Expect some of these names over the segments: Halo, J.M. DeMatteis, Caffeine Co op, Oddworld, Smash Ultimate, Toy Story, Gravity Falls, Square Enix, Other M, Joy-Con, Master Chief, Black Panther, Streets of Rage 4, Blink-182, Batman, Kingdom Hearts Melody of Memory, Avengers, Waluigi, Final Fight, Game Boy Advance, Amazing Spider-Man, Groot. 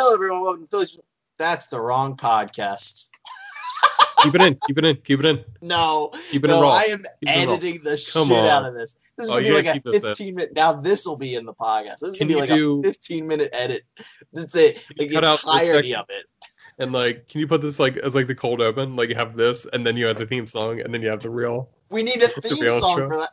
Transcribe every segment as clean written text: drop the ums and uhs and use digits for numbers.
Hello, everyone. Welcome to Phillies. That's the wrong podcast. Keep it in. Keep it in. Keep it in. No. Keep it in raw. I am editing the shit out of this. This is going to be like a 15-minute. Now this will be in the podcast. This is going to be like a 15-minute edit. That's it. Like the entirety of it. And, like, can you put this, like, as, like, the cold open? Like, you have this, and then you have the theme song, and then you have the real. We need a theme song for that.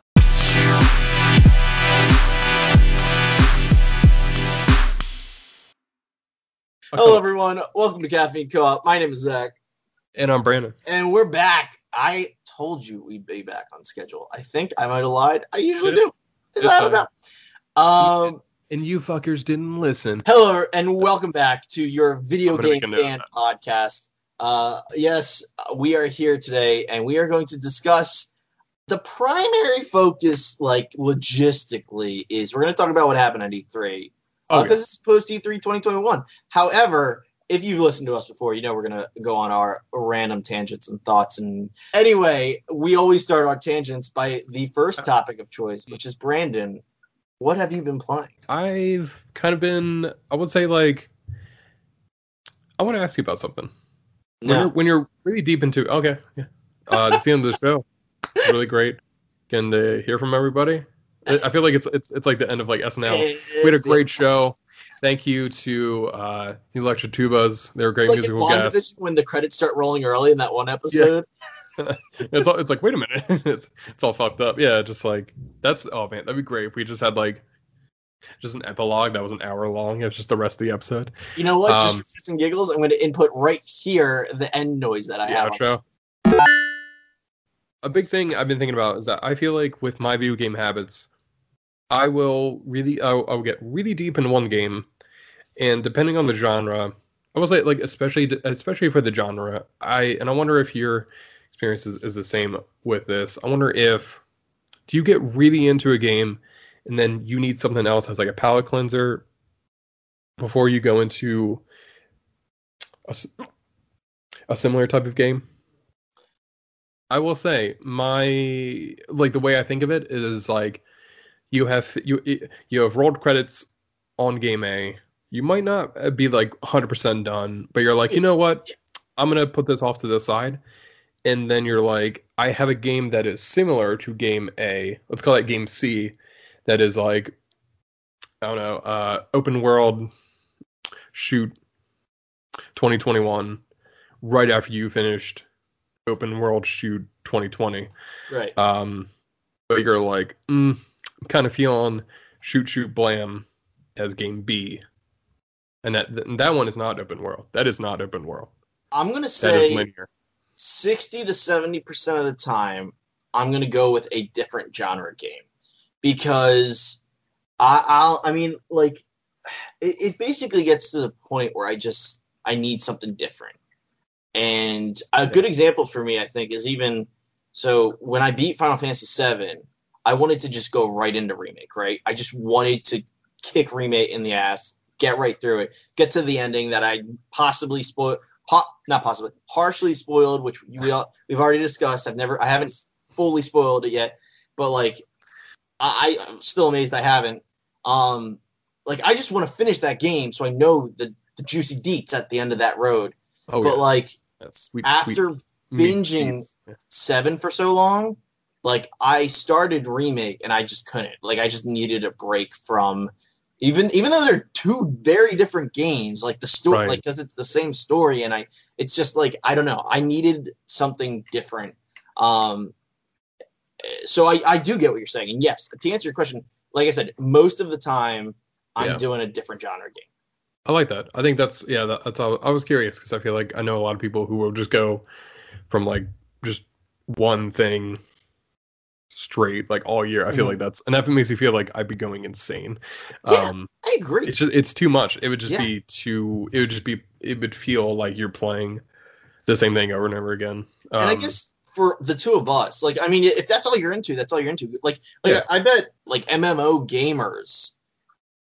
Hello, everyone. Welcome to Caffeine Co-op. My name is Zach. And I'm Brandon. And we're back. I told you we'd be back on schedule. I think I might have lied. I usually do. I don't know. And you fuckers didn't listen. Hello, and welcome back to your Video Game Fan podcast. Yes, we are here today, and we are going to discuss the primary focus, like, logistically, is we're going to talk about what happened at E3. Because it's post E3 2021. However, if you've listened to us before, you know we're going to go on our random tangents and thoughts. And anyway, we always start our tangents by the first topic of choice, which is Brandon. What have you been playing? I've kind of been, I would say, like, I want to ask you about something. When you're really deep into, okay, yeah. That's the end of the show. It's really great getting to hear from everybody. I feel like it's like the end of, like, SNL. We had a great show. Thank you to Electric Tubas. They were great musical guests. When the credits start rolling early in that one episode. Yeah. It's like, wait a minute, it's all fucked up. Yeah, just like that's. Oh man, that'd be great if we just had like just an epilogue that was an hour long. It's just the rest of the episode. You know what? Just for shits and giggles, I'm going to input right here the end noise that I have. Outro. A big thing I've been thinking about is that I feel like with my video game habits, I will really I'll get really deep in one game, and depending on the genre, I will say like especially for the genre, I wonder if you're experience is the same with this. I wonder if do you get really into a game and then you need something else as like a palate cleanser before you go into a similar type of game? I will say my like the way I think of it is like you have rolled credits on game A. You might not be like 100% done, but you're like, you know what? I'm gonna put this off to the side. And then you're like, I have a game that is similar to game A. Let's call that game C. That is like, I don't know, open world shoot 2021. Right after you finished open world shoot 2020. Right. But you're like, I'm kind of feeling shoot blam as game B. And that one is not open world. That is not open world. I'm going to say... That is linear. 60 to 70% of the time, I'm going to go with a different genre game because it basically gets to the point where I need something different. And a good example for me, I think, is even so when I beat Final Fantasy VII, I wanted to just go right into Remake, right? I just wanted to kick Remake in the ass, get right through it, get to the ending that I possibly spoiled. Not possibly, partially spoiled, which we've already discussed. I haven't fully spoiled it yet, but like, I'm still amazed I haven't. Like, I just want to finish that game so I know the juicy deets at the end of that road. Oh, but yeah. Like, after binging Seven for so long, like I started Remake and I just couldn't. Like, I just needed a break from. Even though they're two very different games, like the story, right. Like because it's the same story, and it's just like I don't know. I needed something different, so I do get what you're saying. And yes, to answer your question, like I said, most of the time I'm doing a different genre game. I like that. I think that's all. I was curious because I feel like I know a lot of people who will just go from like just one thing. Straight like all year. I feel like that's and that makes me feel like I'd be going insane. I agree. It's just, it's too much. It would just be too. It would just be. It would feel like you're playing the same thing over and over again. And I guess for the two of us, like I mean, if that's all you're into, that's all you're into. Like I bet like MMO gamers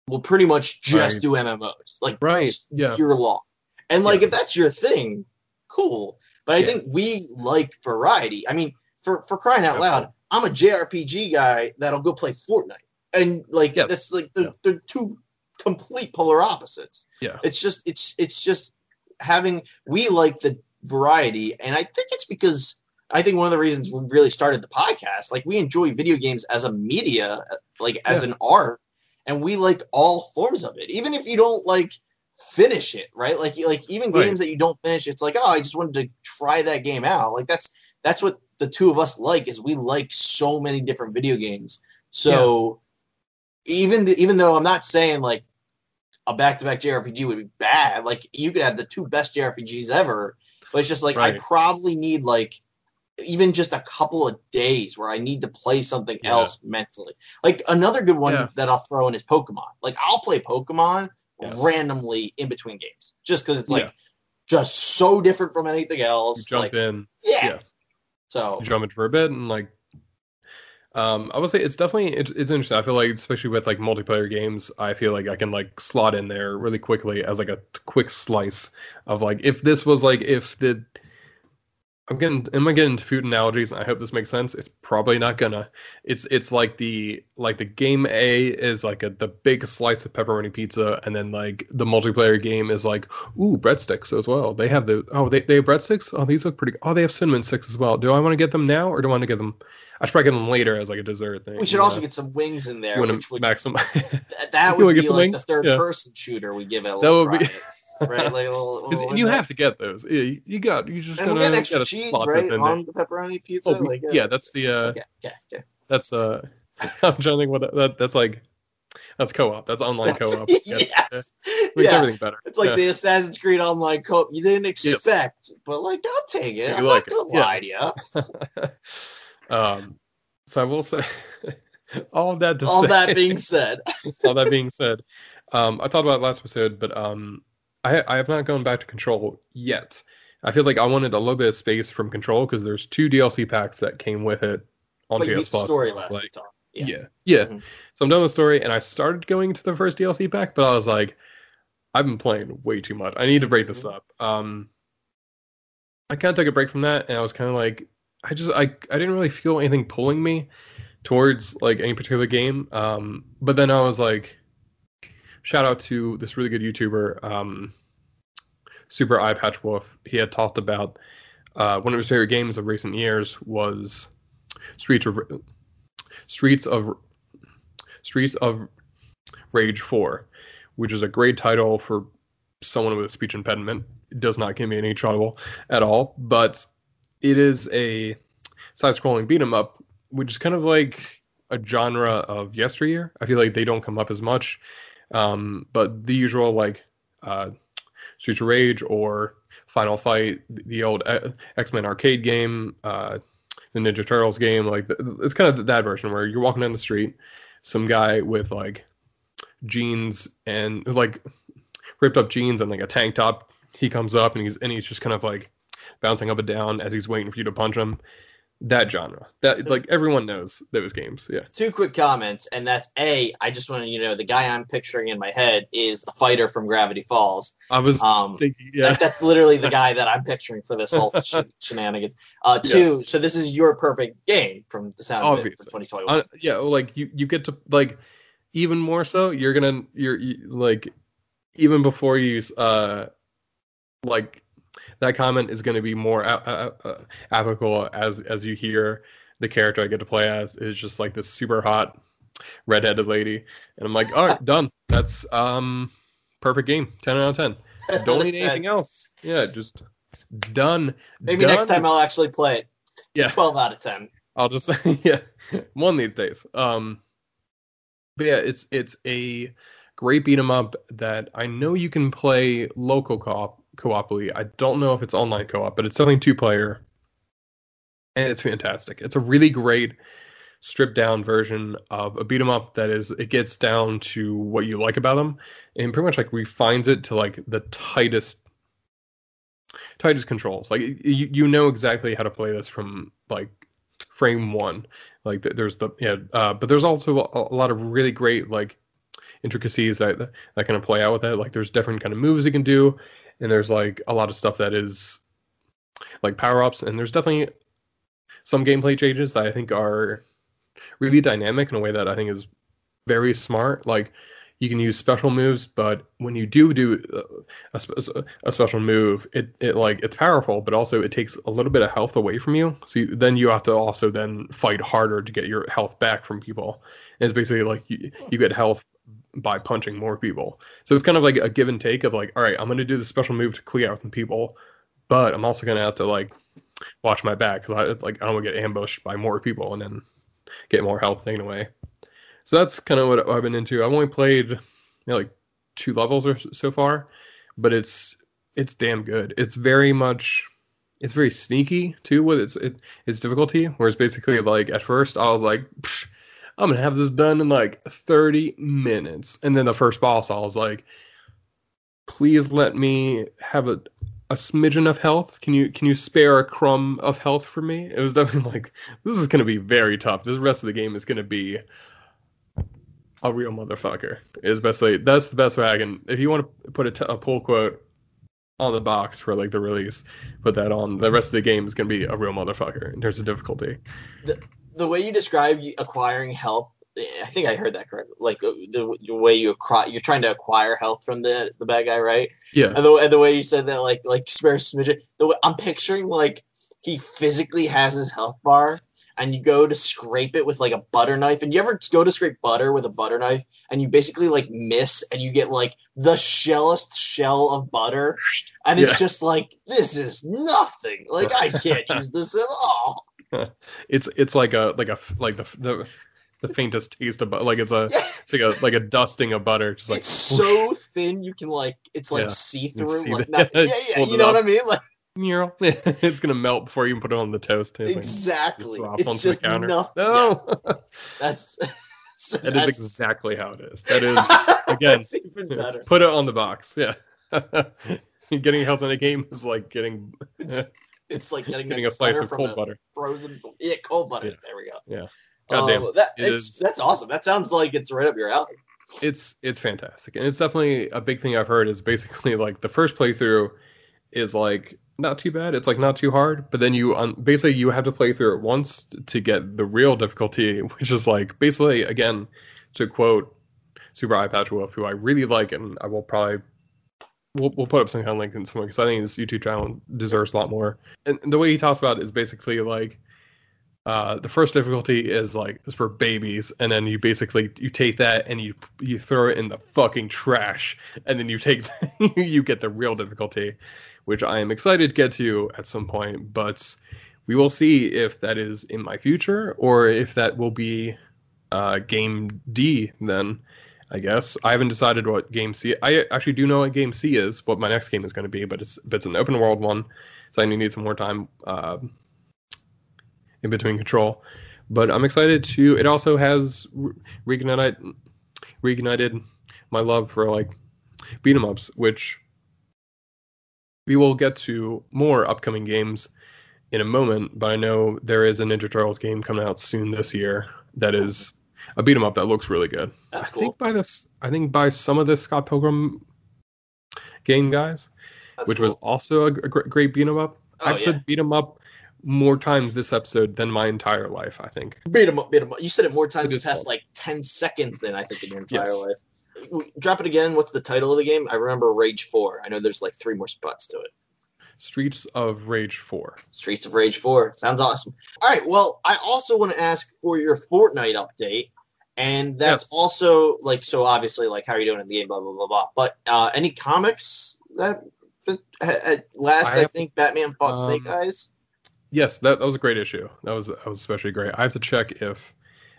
will pretty much just do MMOs like year long. And like if that's your thing, cool. But I think we like variety. I mean, for crying out loud. I'm a JRPG guy that'll go play Fortnite. And, like, that's, like, they're two complete polar opposites. Yeah. It's just having, we like the variety, and I think it's because I think one of the reasons we really started the podcast, like, we enjoy video games as a media, like as an art, and we like all forms of it. Even if you don't like finish it, right? Like even games that you don't finish, it's like, oh, I just wanted to try that game out. Like that's what the two of us like, is we like so many different video games. So even though I'm not saying like a back-to-back JRPG would be bad, like you could have the two best JRPGs ever, but it's just like I probably need like even just a couple of days where I need to play something else mentally. Like another good one that I'll throw in is Pokemon. Like I'll play Pokemon randomly in between games just because it's like just so different from anything else. You jump like, in. Yeah. So you jump in for a bit and like, I would say it's definitely, it's interesting. I feel like, especially with like multiplayer games, I feel like I can like slot in there really quickly as like a quick slice of like, if this was like, if the, am I getting into food analogies? And I hope this makes sense. It's probably not gonna. It's like the game A is like the big slice of pepperoni pizza, and then like the multiplayer game is like, ooh, breadsticks as well. They have they have breadsticks. Oh, these look pretty good. Oh, they have cinnamon sticks as well. Do I want to get them now, or do I want to get them? I should probably get them later as like a dessert thing. We should also get some wings in there, which would maximize. That would be like the third person shooter. We give it a little try. Right, like a little you have to get those. You just gotta get extra cheese, right, on the pepperoni pizza. Oh, like, that's the. Okay. That's I'm trying to think what that's like. That's co-op. That's online co-op. Yes. Makes everything better. It's like the Assassin's Creed online co-op you didn't expect, but like I'll take it. I'm not gonna lie to you. So I will say, all that being said, I talked about it last episode, but I have not gone back to Control yet. I feel like I wanted a little bit of space from Control because there's two DLC packs that came with it on PS Plus. Story last time. Yeah. Mm-hmm. So I'm done with story, and I started going to the first DLC pack, but I was like, I've been playing way too much. I need to break this up. I kind of took a break from that, and I was kind of like, I didn't really feel anything pulling me towards like any particular game. But then I was like, shout out to this really good YouTuber, Super Eye Patch Wolf. He had talked about one of his favorite games of recent years was Streets of Rage 4, which is a great title for someone with a speech impediment. It does not give me any trouble at all, but it is a side-scrolling beat 'em up, which is kind of like a genre of yesteryear. I feel like they don't come up as much. But the usual, like, Streets of Rage or Final Fight, the old X-Men arcade game, the Ninja Turtles game, like, it's kind of that version where you're walking down the street, some guy with, like, jeans and, like, ripped up jeans and, like, a tank top, he comes up and he's just kind of, like, bouncing up and down as he's waiting for you to punch him. That genre. That, like, everyone knows those games, yeah. Two quick comments, and that's, A, I just want to, the guy I'm picturing in my head is the fighter from Gravity Falls. I was thinking, like, that's literally the guy that I'm picturing for this whole shenanigans. Two, so this is your perfect game from the sound of it for 2021. Like, you get to, like, even more so, you're gonna, like, even before you, like, that comment is going to be more applicable as you hear the character I get to play as is just like this super hot redheaded lady, and I'm like, all right, done. That's perfect game, 10 out of 10. Don't need anything else. Yeah, just done. Maybe done. Next time I'll actually play it. Yeah, 12 out of 10. I'll just one of these days. But yeah, it's a great beat 'em up that I know you can play local co-op. I don't know if it's online co-op, but it's something 2-player, and it's fantastic. It's a really great stripped down version of a beat 'em up that is, it gets down to what you like about them, and pretty much like refines it to like the tightest controls. Like you know exactly how to play this from like frame one. Like there's but there's also a lot of really great like intricacies that kind of play out with it. Like there's different kind of moves you can do. And there's, like, a lot of stuff that is, like, power-ups. And there's definitely some gameplay changes that I think are really dynamic in a way that I think is very smart. Like, You can use special moves, but when you do a special move, it's powerful, but also it takes a little bit of health away from you. So you have to also then fight harder to get your health back from people. And it's basically like you get health by punching more people. So it's kind of like a give and take of like, all right, I'm going to do the special move to clear out some people, but I'm also going to have to like watch my back because I don't want to get ambushed by more people and then get more health taken away. So that's kind of what I've been into. I've only played 2 levels or so far, but it's damn good. It's very sneaky too with its difficulty. Whereas basically at first I was like, I'm gonna have this done in 30 minutes, and then the first boss I was like, please let me have a smidgen of health. Can you spare a crumb of health for me? It was definitely like, this is gonna be very tough. This rest of the game is gonna be a real motherfucker. That's the best way I can. If you want to put a pull quote on the box for the release, put that on. The rest of the game is going to be a real motherfucker in terms of difficulty. The way you described acquiring health, I think I heard that correctly. The way you're trying to acquire health from the bad guy, right? Yeah. And the way you said that, spare smidgen. I'm picturing he physically has his health bar. And you go to scrape it with a butter knife. And you ever go to scrape butter with a butter knife, and you basically miss, and you get the shellest shell of butter, and it's just this is nothing. I can't use this at all. It's the faintest taste of butter. It's like a dusting of butter. Just it's so thin you can see through. You know what I mean? Mural. It's gonna melt before you can put it on the toast. Exactly. It's just nothing. No. Yes. That is exactly how it is. That is again. That's even better. Put it on the box. Yeah. Getting health in a game is getting a slice of cold butter. Frozen. Yeah, cold butter. Yeah. There we go. Yeah. Goddamn. That's awesome. That sounds like it's right up your alley. It's fantastic, and it's definitely a big thing I've heard is basically the first playthrough is not too bad. It's not too hard, but then you basically you have to play through it once to get the real difficulty, which is basically, again, to quote Super Eye Patch Wolf, who I really like, and I will probably we'll put up some kind of link in somewhere because I think his YouTube channel deserves a lot more. And the way he talks about it is basically the first difficulty is it's for babies, and then you take that and you throw it in the fucking trash, and then you get the real difficulty, which I am excited to get to at some point, but we will see if that is in my future or if that will be Game D then, I guess. I haven't decided what Game C... I actually do know what Game C is, what my next game is going to be, but it's an open world one, so I need some more time in between Control. But I'm excited to... It also has reignited my love for beat-em-ups, which... We will get to more upcoming games in a moment, but I know there is a Ninja Turtles game coming out soon this year that is a beat 'em up that looks really good. That's cool. I think by some of the Scott Pilgrim game guys, was also a great beat 'em up. I've said beat 'em up more times this episode than my entire life. I think beat 'em up. You said it more times in the past 10 seconds than I think in your entire life. Drop it again. What's the title of the game? I remember Rage 4. I know there's 3 more spots to it. Streets of Rage 4. Streets of Rage 4. Sounds awesome. All right. Well, I also want to ask for your Fortnite update. And that's also so obviously how are you doing in the game, blah, blah, blah, blah. But any comics that at last I think Batman fought Snake Eyes? Yes, that was a great issue. That was especially great. I have to check if...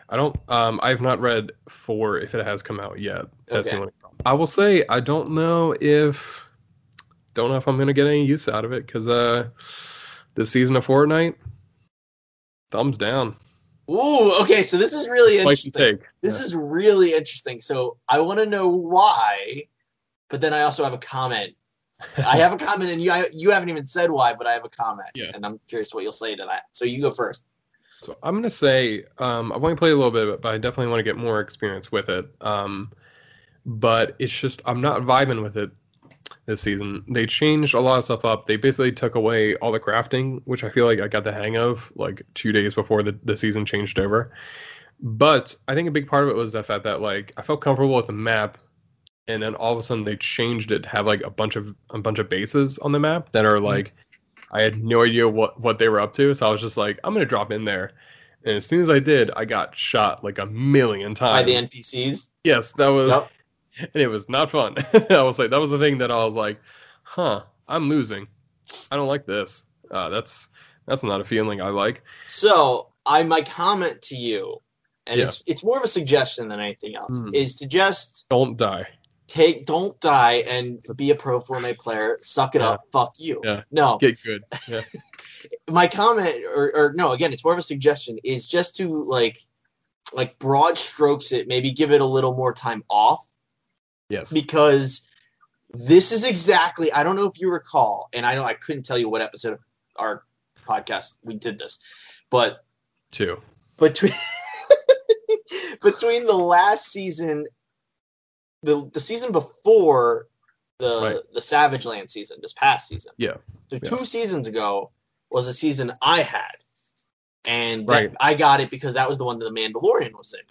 I've not read 4 if it has come out yet. That's the only problem. I will say I don't know if I'm going to get any use out of it because this season of Fortnite, thumbs down. Ooh, okay. So this is really interesting. This is really interesting. So I want to know why, but then I also have a comment. I have a comment, and you haven't even said why, but I have a comment, and I'm curious what you'll say to that. So you go first. So I'm going to say, I've only played a little bit of it, but I definitely want to get more experience with it. But it's just, I'm not vibing with it this season. They changed a lot of stuff up. They basically took away all the crafting, which I feel I got the hang of 2 days before the season changed over. But I think a big part of it was the fact that I felt comfortable with the map and then all of a sudden they changed it to have like a bunch of bases on the map that are like, I had no idea what they were up to, so I was just like, I'm gonna drop in there. And as soon as I did, I got shot like 1,000,000 times. By the NPCs? Yes, that was... Yep. And it was not fun. I was like, that was the thing that I was like, huh, I'm losing. I don't like this. That's not a feeling I like. So, my comment to you, and it's more of a suggestion than anything else, is to just... Don't die. Don't die and be a pro 4M player. Suck it up. Fuck you. Yeah. No. Get good. Yeah. My comment, or no, again, it's more of a suggestion, is just to, like broad strokes it, maybe give it a little more time off. Yes. Because this is exactly, I don't know if you recall, and I know I couldn't tell you what episode of our podcast we did this, but... Two. Between the last season, the season before the Savage Land season, this past season. Yeah. So 2 seasons ago was a season I had, and I got it because that was the one that the Mandalorian was in,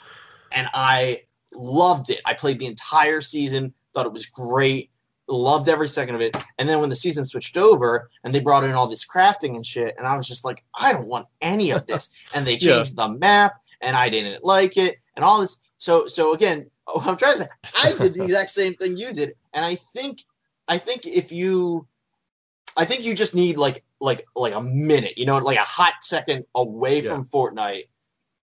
and I loved it. I played the entire season, thought it was great, loved every second of it. And then when the season switched over and they brought in all this crafting and shit, and I was just like, I don't want any of this. And they changed the map, and I didn't like it, and all this. So again, I'm trying to say, I did the exact same thing you did, and I think you just need like a minute, you know, like a hot second away from Fortnite,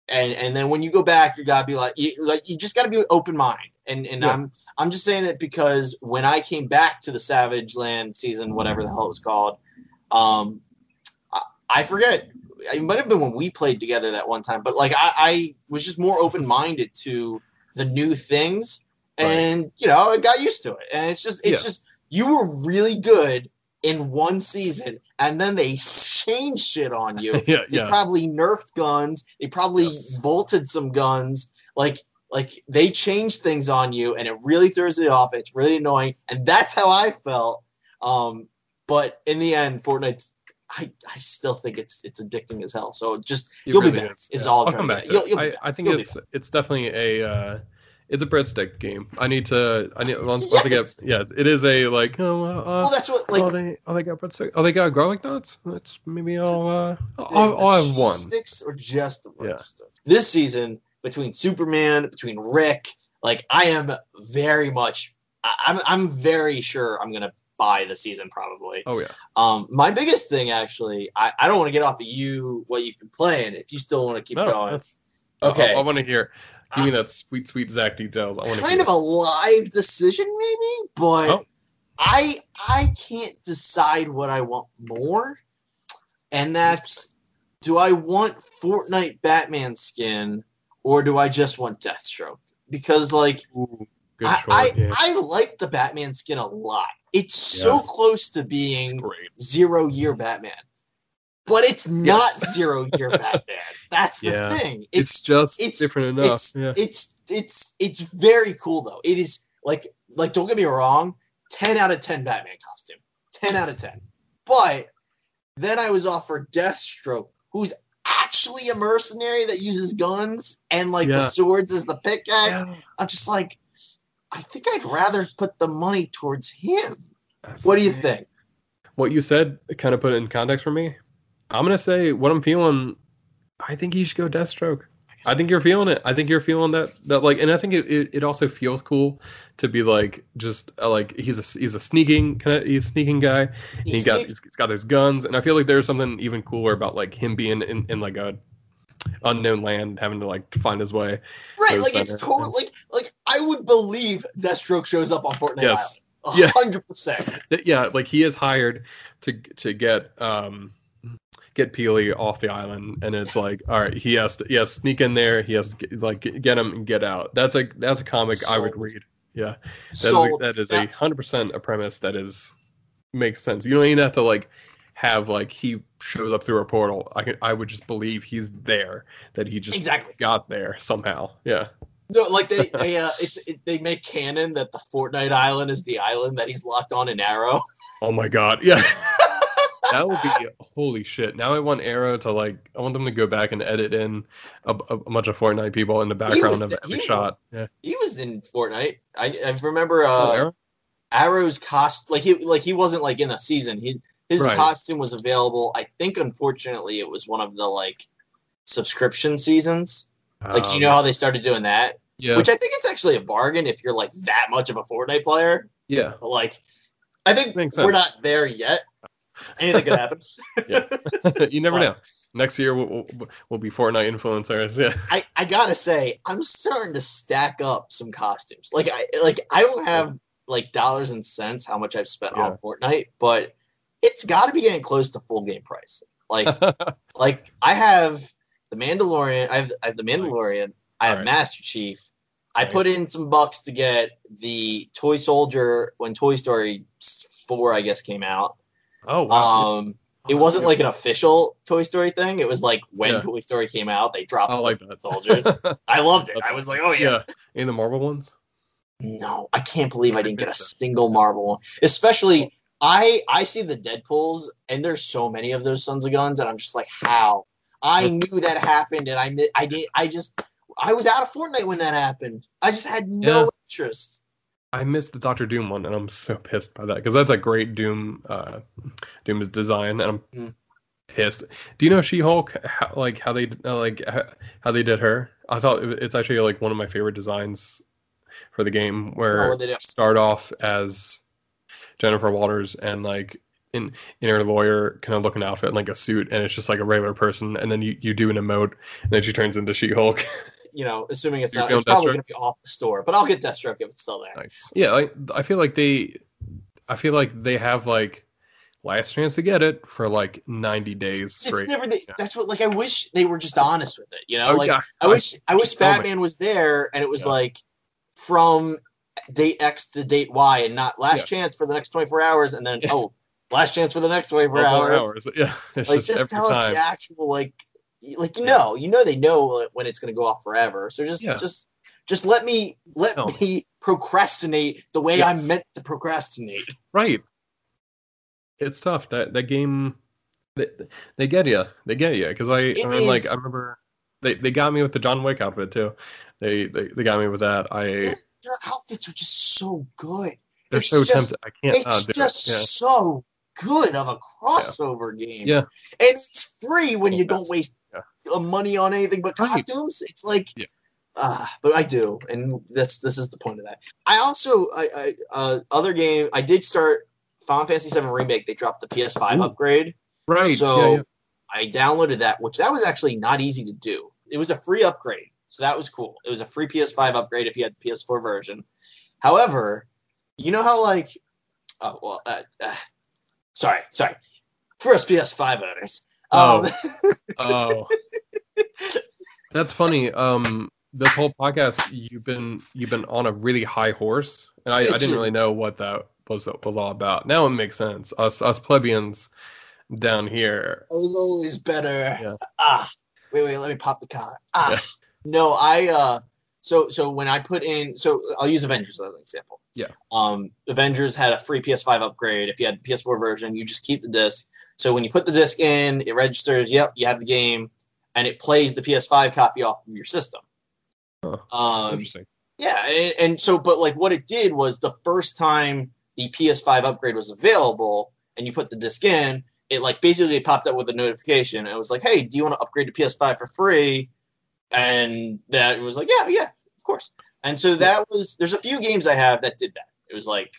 and then when you go back, you gotta be you just gotta be open mind. And I'm just saying it because when I came back to the Savage Land season, whatever the hell it was called, I forget. It might have been when we played together that one time, but I was just more open minded to the new things, and you know, I got used to it. And it's just you were really good in one season, and then they changed shit on you. They probably nerfed guns. They probably vaulted some guns. Like they changed things on you, and it really throws it off. It's really annoying, and that's how I felt. But in the end, Fortnite, I still think it's addicting as hell. So just you'll really be back. It's all I'll come back. I think it's definitely it's a breadstick game. I need to get. Yeah, it is a like. Well, that's what like. They got breadstick. Oh, they got garlic nuts. That's maybe I'll have one. Sticks or just the breadstick. This season, between Superman, between Rick, like I am very much. I'm very sure I'm gonna buy the season probably. Oh yeah. My biggest thing actually, I don't want to get off of you what you've been playing. If you still want to keep going, okay. I want to hear. Give me that sweet, sweet Zach details. I want kind of a live decision, maybe, but I can't decide what I want more, and that's: do I want Fortnite Batman skin, or do I just want Deathstroke? Because I like the Batman skin a lot. It's so close to being 0 year Batman. But it's not 0 year Batman. That's the thing. It's just different enough. It's very cool though. It is like don't get me wrong, 10 out of 10 Batman costume, 10 out of 10. But then I was offered Deathstroke, who's actually a mercenary that uses guns and the swords as the pickaxe. Yeah. I'm just like, I think I'd rather put the money towards him. What do you think? What you said kind of put it in context for me. I'm going to say what I'm feeling. I think you should go Deathstroke. I think you're feeling it. I think you're feeling that and I think it also feels cool to be he's a sneaking kind of, sneaking guy. And he's got those guns, and I feel like there's something even cooler about him being in a unknown land, having to find his way. Right, it's totally I would believe Deathstroke shows up on Fortnite Island. 100%. Yeah, he is hired to get Peely off the island, and it's all right, he has to sneak in there, he has to get him and get out. That's a comic Sold. I would read. Yeah, that is 100% a premise that makes sense. You don't even have to have he shows up through a portal. I would just believe he's there, that he just got there somehow. Yeah. No, they make canon that the Fortnite island is the island that he's locked on in Arrow. Oh my God! Yeah. That would be holy shit. Now I want Arrow to like. I want them to go back and edit in a bunch of Fortnite people in the background of every shot. Yeah. He was in Fortnite. I remember Arrow's cost. Like he wasn't like in a season. His costume was available. I think unfortunately it was one of the like subscription seasons. Like you know how they started doing that. Yeah. Which I think it's actually a bargain if you're like that much of a Fortnite player. Yeah. But, like I think we're not there yet. Anything could happen. Yeah. You never know. Next year we'll be Fortnite influencers. Yeah. I gotta say, I'm starting to stack up some costumes. Like I don't have like dollars and cents how much I've spent on Fortnite, but it's gotta be getting close to full game price. Like like I have the Mandalorian, I have the Mandalorian, I have Master Chief. I put in some bucks to get the toy soldier when Toy Story 4, I guess, came out. Oh, wow. It wasn't like an official Toy Story thing. It was like when Toy Story came out, they dropped the soldiers. I loved it. I was like, oh, yeah. Any of the Marvel ones? No, I can't believe I didn't get a single Marvel one. Especially, I see the Deadpools, and there's so many of those sons of guns, and I'm just like, how? I knew that happened, and I was out of Fortnite when that happened. I just had no interest. I missed the Doctor Doom one, and I'm so pissed by that because that's a great Doom's design, and I'm pissed. Do you know She-Hulk? How they did her? I thought it's actually like one of my favorite designs for the game, where they start off as Jennifer Walters and like in her lawyer kind of looking outfit, and like a suit, and it's just like a regular person, and then you do an emote, and then she turns into She-Hulk. You know, assuming it's probably going to be off the store, but I'll get Deathstroke if it's still there. Nice. Yeah, I feel like they have like last chance to get it for like 90 days straight. It's never, that's what, like, I wish they were just honest with it. You know, I wish Batman was there, and it was like from date X to date Y, and not last chance for the next 24 hours, and then last chance for the next 24 hours. Yeah, it's like just tell us the actual like. Like they know when it's going to go off forever. So just let me procrastinate the way I'm meant to procrastinate. Right. It's tough. That game, they get you. They get you because I remember they got me with the John Wick outfit too. They got me with that. Their outfits are just so good. They're it's so tempting. I can't. It's just so good of a crossover game. Yeah, and it's free when you don't waste. Money on anything but costumes. It's like, but I do, and this is the point of that. I also, other game, I did start Final Fantasy VII Remake. They dropped the PS5 upgrade, right? So I downloaded that, which that was actually not easy to do. It was a free upgrade, so that was cool. It was a free PS5 upgrade if you had the PS4 version. However, you know how like, sorry, first PS5 owners. Oh, that's funny. This whole podcast, you've been on a really high horse, and I didn't really know what that was all about. Now it makes sense. Us plebeians down here. I was always better. Yeah. Wait, let me pop the collar. No, I. So when I put in, so I'll use Avengers as an example. Yeah. Avengers had a free PS5 upgrade. If you had the PS4 version, you just keep the disc. So when you put the disc in, it registers, you have the game, and it plays the PS5 copy off of your system. Huh. Interesting. Yeah, and so, but like what it did was the first time the PS5 upgrade was available and you put the disc in, it like basically popped up with a notification. And it was like, hey, do you want to upgrade to PS5 for free? And that was like, yeah, of course. And so that was, there's a few games I have that did that. It was like,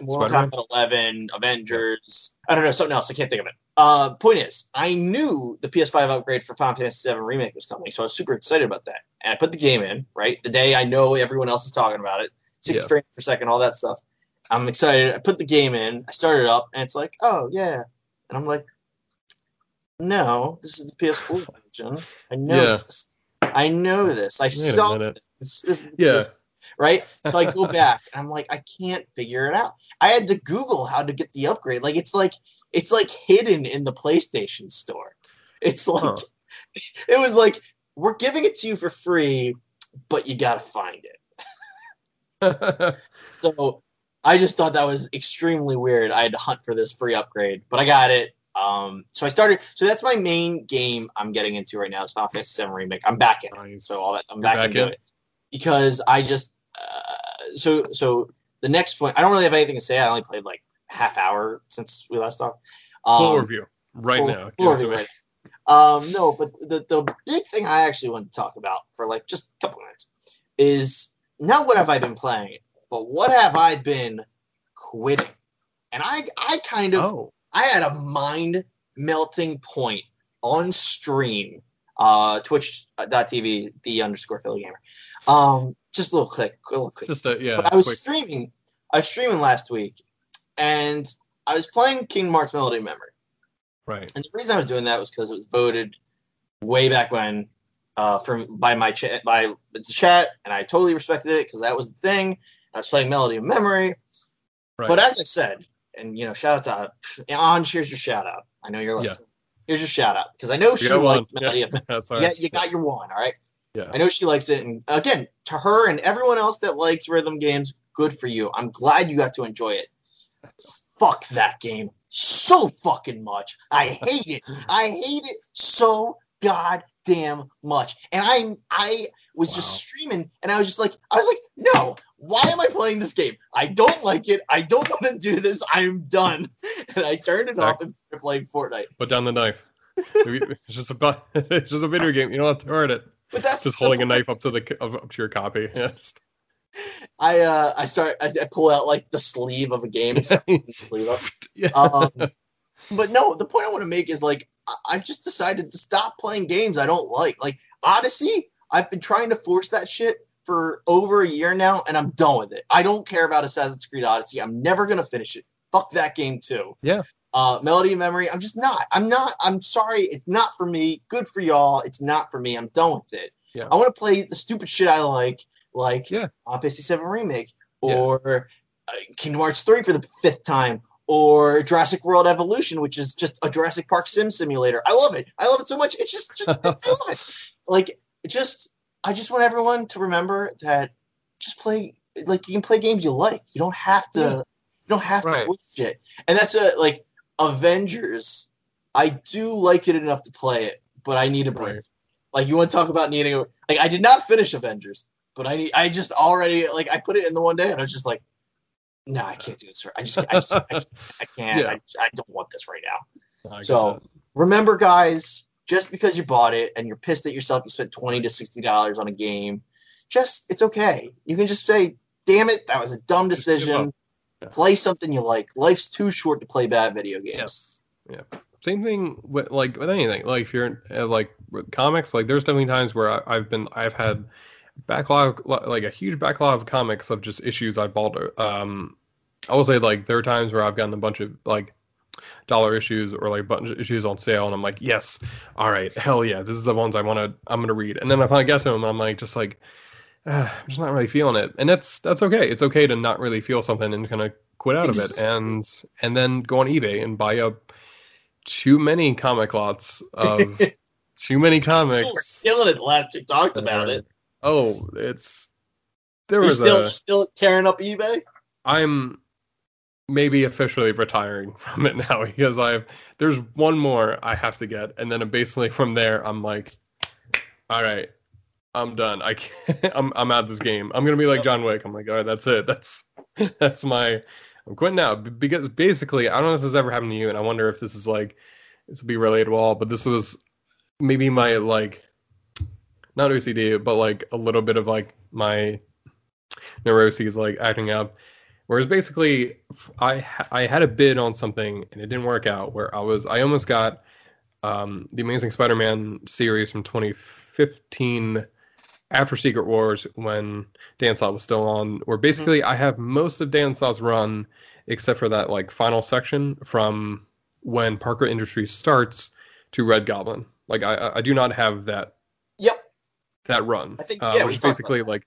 World Combat 11, Avengers, I don't know, something else. I can't think of it. Point is, I knew the PS5 upgrade for Final Fantasy VII Remake was coming, so I was super excited about that. And I put the game in, right? The day I know everyone else is talking about it, 6 frames per second, all that stuff. I'm excited. I put the game in, I started it up, and it's like, oh, yeah. And I'm like, no, this is the PS4 version. I know this. I know this. I saw this. This. Right? So I go back and I'm like, I can't figure it out. I had to Google how to get the upgrade. Like it's like hidden in the PlayStation store. It's like it was like, we're giving it to you for free, but you gotta find it. So I just thought that was extremely weird. I had to hunt for this free upgrade, but I got it. So that's my main game I'm getting into right now. It's Final Fantasy VII Remake. I'm back in. Nice. So all that, I'm back into it because I just so the next point. I don't really have anything to say. I only played like half hour since we last talked. Full review right now. Full review right now. No, but the big thing I actually wanted to talk about for like just a couple minutes is not what have I been playing, but what have I been quitting? And I kind of. Oh. I had a mind-melting point on stream, twitch.tv, the_Philly Gamer. Just a little click. But I was streaming. I was streaming last week, and I was playing Kingdom Hearts Melody of Memory. Right. And the reason I was doing that was because it was voted way back when by the chat, and I totally respected it because that was the thing. I was playing Melody of Memory. Right. But as I've said... And, you know, shout out to Anj. Here's your shout out. I know you're listening. Yeah. Here's your shout out because I know she likes Melody of Memory. You got your one, all right? Yeah. I know she likes it. And again, to her and everyone else that likes rhythm games, good for you. I'm glad you got to enjoy it. Fuck that game so fucking much. I hate it. I hate it so goddamn much. And I was just streaming, and I was like, no, why am I playing this game? I don't like it. I don't want to do this. I'm done. And I turned it off and started playing Fortnite. Put down the knife. It's just a video game. You don't have to hurt it. But that's just holding a knife up to your copy. I pull out like the sleeve of a game. So sleeve up. Yeah. But no, the point I want to make is like I've just decided to stop playing games I don't like. Like Odyssey. I've been trying to force that shit for over a year now, and I'm done with it. I don't care about Assassin's Creed Odyssey. I'm never going to finish it. Fuck that game, too. Yeah. Melody of Memory, I'm just not. I'm sorry. It's not for me. Good for y'all. It's not for me. I'm done with it. Yeah. I want to play the stupid shit I like Final Fantasy VII Remake, or Kingdom Hearts 3 for the 5th time, or Jurassic World Evolution, which is just a Jurassic Park simulator. I love it. I love it so much. It's just I love it. Like, I just want everyone to remember that just play like you can play games you like. You don't have to to quit shit. And that's like Avengers. I do like it enough to play it, but I need a break. Right. Like you want to talk about needing a like I did not finish Avengers, but I just already like I put it in the one day and I was just like no, I can't do this. I can't. Yeah. I don't want this right now. Remember guys, just because you bought it and you're pissed at yourself, you spent $20 to $60 on a game. It's okay. You can just say, "Damn it, that was a dumb decision." Yeah. Play something you like. Life's too short to play bad video games. Yeah. Same thing with like with anything. Like if you're like with comics, like there's definitely times where I've had backlog, like a huge backlog of comics of just issues I bought. I will say like there are times where I've gotten a bunch of like dollar issues or like a bunch of issues on sale and I'm like yes, all right, hell yeah, this is the ones I'm gonna read, and then if I get to them I'm like just like I'm just not really feeling it, and that's okay. It's okay to not really feel something and kind of quit out of it and then go on eBay and buy up too many comic lots of too many comics. We were killing it last we talked about it. Oh, it's there. You're was still tearing up eBay. I'm maybe officially retiring from it now because there's one more I have to get, and then basically from there I'm like, all right, I'm done. I can't, I'm out of this game. I'm gonna be like John Wick. I'm like, all right, that's it. That's my. I'm quitting now because basically I don't know if this ever happened to you, and I wonder if this is like this will be relatable. But this was maybe my like not OCD, but like a little bit of like my neuroses like acting up. Whereas basically, I had a bid on something and it didn't work out. Where I almost got the Amazing Spider-Man series from 2015 after Secret Wars when Dan Slott was still on. Where basically I have most of Dan Slott's run except for that like final section from when Parker Industries starts to Red Goblin. Like I do not have that. Yep. That run. I think which basically like.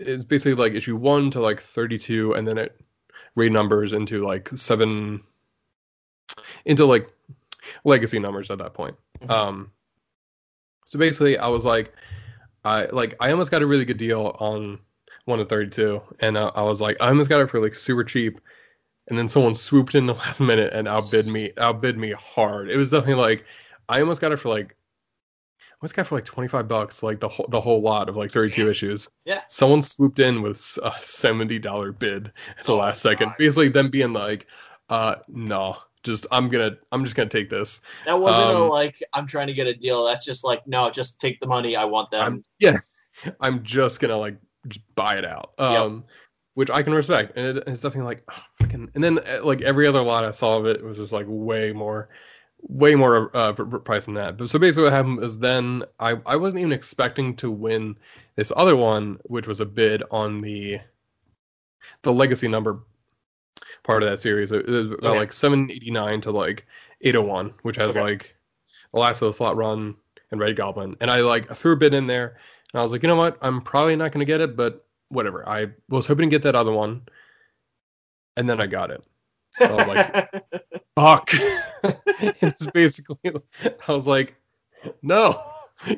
It's basically like issue 1 to like 32, and then it renumbers into like 7 into like legacy numbers at that point. Mm-hmm. So basically, I was like, I almost got a really good deal on 1 to 32, and I was like, I almost got it for like super cheap, and then someone swooped in the last minute and outbid me hard. It was definitely like I almost got it for like $25, like the whole lot of like 32 issues. Yeah. Someone swooped in with a $70 bid at the last second. Basically them being like, no. I'm just gonna take this. That wasn't I'm trying to get a deal. That's just like, no, just take the money. I want them. I'm just gonna buy it out. Which I can respect. And it's definitely like, and then like every other lot I saw of it was just like way more price than that. But so basically what happened is then I wasn't even expecting to win this other one, which was a bid on the legacy number part of that series. It was about like 789 to like 801, which has like the last of the slot run and Red Goblin. And I threw a bid in there and I was like, you know what? I'm probably not going to get it, but whatever. I was hoping to get that other one. And then I got it. So I was like, fuck. It's basically, I was like, no,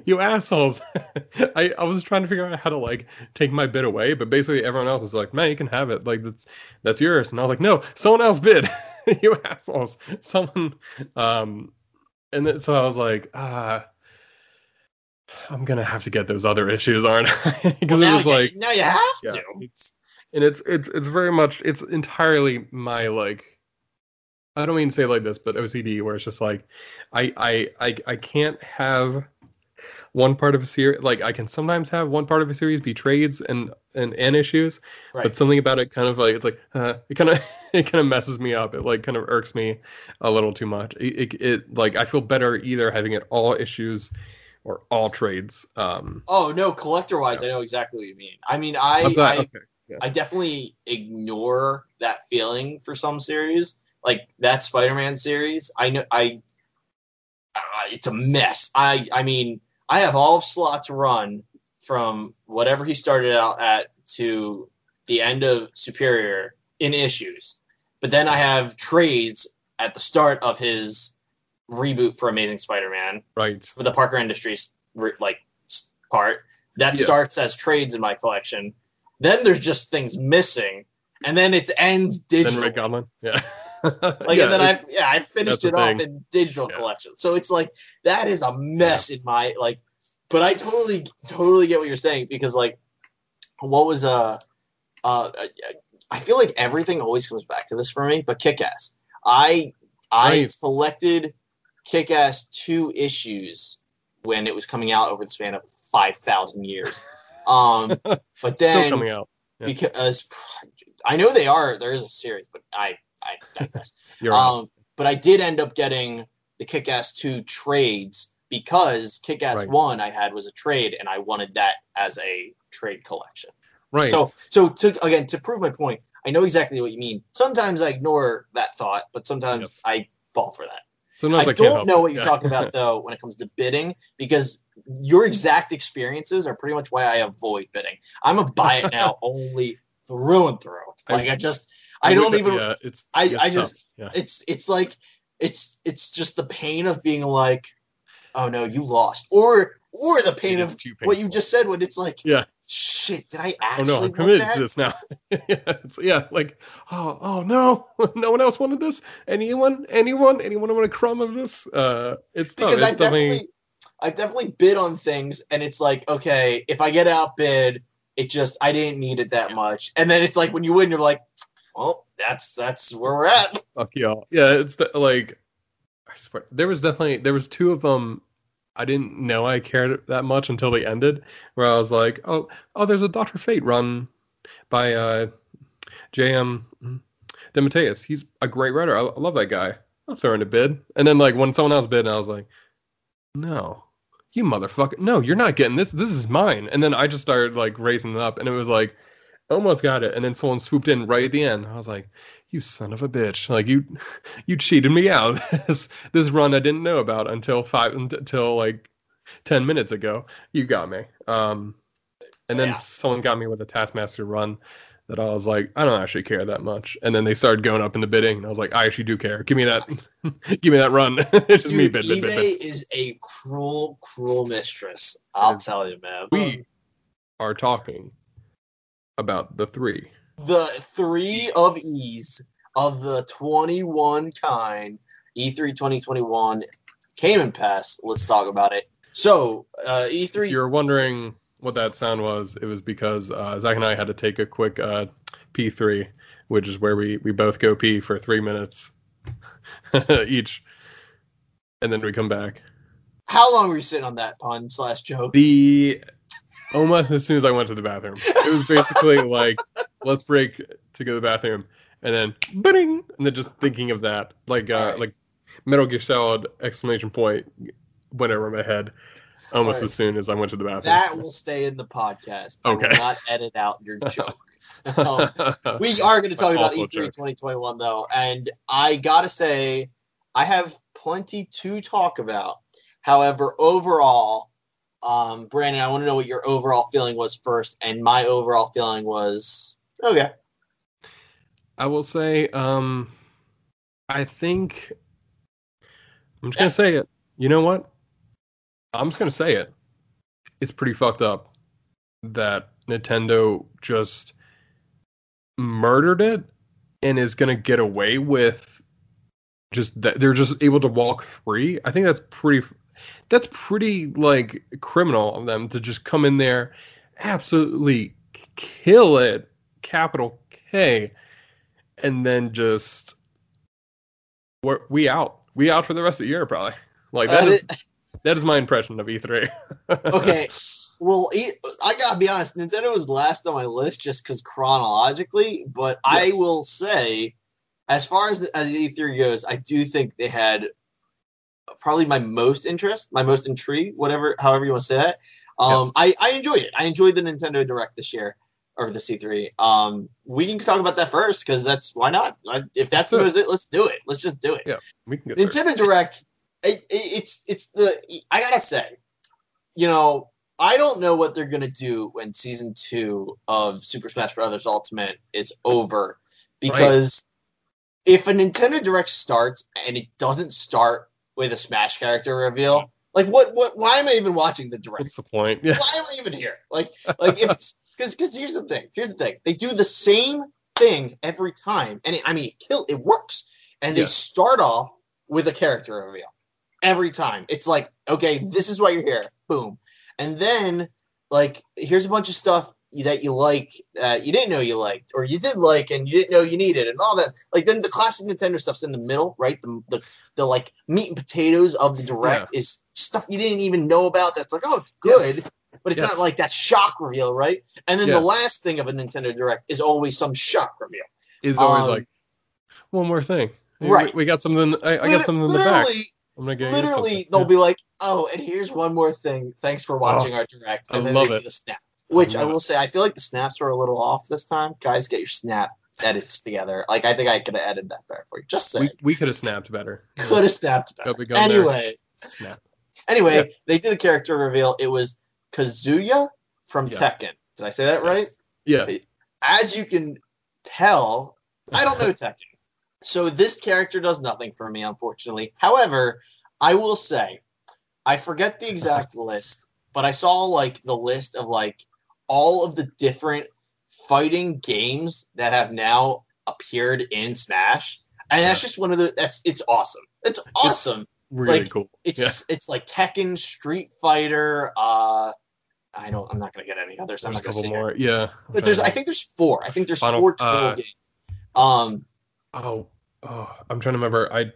you assholes. I was trying to figure out how to take my bid away, but basically everyone else is like, man, you can have it. Like that's yours. And I was like, no, someone else bid. You assholes. Someone. And then, so I was like, I'm going to have to get those other issues, aren't I? Because it was like, now you have to. It's very much, it's entirely my I don't mean to say like this, but OCD, where it's just like, I can't have one part of a series. Like I can sometimes have one part of a series be trades and issues, but something about it kind of it kind of messes me up. It kind of irks me a little too much. It I feel better either having it all issues or all trades. Oh no, collector wise, yeah. I know exactly what you mean. I mean, I definitely ignore that feeling for some series. Like that Spider-Man series, I know it's a mess. I mean, I have all of Slot's run from whatever he started out at to the end of Superior in issues, but then I have trades at the start of his reboot for Amazing Spider-Man, right? For the Parker Industries part that starts as trades in my collection. Then there's just things missing, and then it ends digital. Then Red Goblin, yeah. And then I finished it off in digital collection. So it's like that is a mess in my but I totally get what you're saying because what was I feel like everything always comes back to this for me, but Kick-Ass. I collected Kick-Ass 2 issues when it was coming out over the span of 5,000 years. But then still coming out. Yeah. Because I know there is a series, but I digress. But I did end up getting the Kick-Ass 2 trades because Kick-Ass 1 I had was a trade, and I wanted that as a trade collection. Right. So to prove my point, I know exactly what you mean. Sometimes I ignore that thought, but sometimes I fall for that. Sometimes I don't know what you're talking about, though, when it comes to bidding, because your exact experiences are pretty much why I avoid bidding. I'm a buy it now only through and through. It's just the pain of being like, oh no, you lost, or the pain of what you just said when it's like, shit, did I actually? Oh no, I'm committed to this now. No one else wanted this. Anyone want a crumb of this? It's tough. Because I definitely bid on things, and it's like, okay, if I get outbid, it just I didn't need it that much, and then it's like when you win, you're like. Well, that's where we're at. Fuck y'all. Yeah, it's I swear there was two of them. I didn't know I cared that much until they ended. Where I was like, oh, there's a Dr. Fate run by J.M. DeMatteis. He's a great writer. I love that guy. I'll throw in a bid. And then when someone else bid, and I was like, no, you motherfucker, no, you're not getting this. This is mine. And then I just started raising it up, and it was like. Almost got it, and then someone swooped in right at the end. I was like, "You son of a bitch! You cheated me out of this run I didn't know about until 10 minutes ago. You got me." And then someone got me with a Taskmaster run that I was like, "I don't actually care that much." And then they started going up in the bidding, and I was like, "I actually do care. Give me that, give me that run." It's just me bidding. eBay is a cruel, cruel mistress. I'll tell you, man. We are talking. About the three of E's. of the 21 kind, E3 2021 came and passed. Let's talk about it. So, E3... You're wondering what that sound was. It was because Zach and I had to take a quick P3, which is where we both go pee for 3 minutes each. And then we come back. How long were you sitting on that pun/joke? Almost as soon as I went to the bathroom. It was basically like, let's break to go to the bathroom. And then, ba-ding! And then just thinking of that. Like, like Metal Gear Solid !! Went over my head almost as soon as I went to the bathroom. That will stay in the podcast. Okay. I will not edit out your joke. We are going to talk about E3 2021, though. And I got to say, I have plenty to talk about. However, overall, Brandon, I want to know what your overall feeling was first. And my overall feeling was, okay. I will say, I think, I'm just going to say it. You know what? I'm just going to say it. It's pretty fucked up that Nintendo just murdered it and is going to get away with just that they're just able to walk free. I think that's pretty like criminal of them to just come in there, absolutely kill it, capital K, and then just we out for the rest of the year probably. Like that is my impression of E3. Okay. Well, I got to be honest, Nintendo was last on my list just because chronologically, but yeah. I will say, as far as E3 goes, I do think they had probably my most interest, my most intrigue, however you want to say that. Yes. I enjoyed it. I enjoyed the Nintendo Direct this year, or the C3. We can talk about that first, because that's, why not? If that's what it is, let's do it. Let's just do it. Yeah, we can get Nintendo Direct, I got to say, you know, I don't know what they're going to do when Season 2 of Super Smash Bros. Ultimate is over. Because if a Nintendo Direct starts and it doesn't start with a Smash character reveal, like, why am I even watching the Direct? What's the point? Yeah. Why am I even here? Like if it's... Because here's the thing. They do the same thing every time. And, it works. And they start off with a character reveal. Every time. It's like, okay, this is why you're here. Boom. And then, like, here's a bunch of stuff that you like, you didn't know you liked, or you did like, and you didn't know you needed, and all that. Like, then the classic Nintendo stuff's in the middle, right? The like, meat and potatoes of the Direct is stuff you didn't even know about that's like, oh, it's good, but it's not like that shock reveal, right? And then the last thing of a Nintendo Direct is always some shock reveal. It's always like, one more thing. Right. We got something, I got something in the back. Literally, they'll be like, "Oh, and here's one more thing. Thanks for watching our Direct." And then they do the snap, which I will say, I feel like the snaps were a little off this time. Guys, get your snap edits together. Like, I think I could have edited that better for you. Just saying, we could have snapped better. Anyway, snap. Anyway, they did a character reveal. It was Kazuya from Tekken. Did I say that right? Yeah. As you can tell, I don't know Tekken. So this character does nothing for me, unfortunately. However, I will say, I forget the exact list, but I saw like the list of like all of the different fighting games that have now appeared in Smash, and that's just one of the. It's awesome. It's awesome. It's really cool. It's like Tekken, Street Fighter. I'm not gonna get any others. I'm not gonna say more. Yeah, but I think there's four. I think there's four total games. I'm trying to remember. I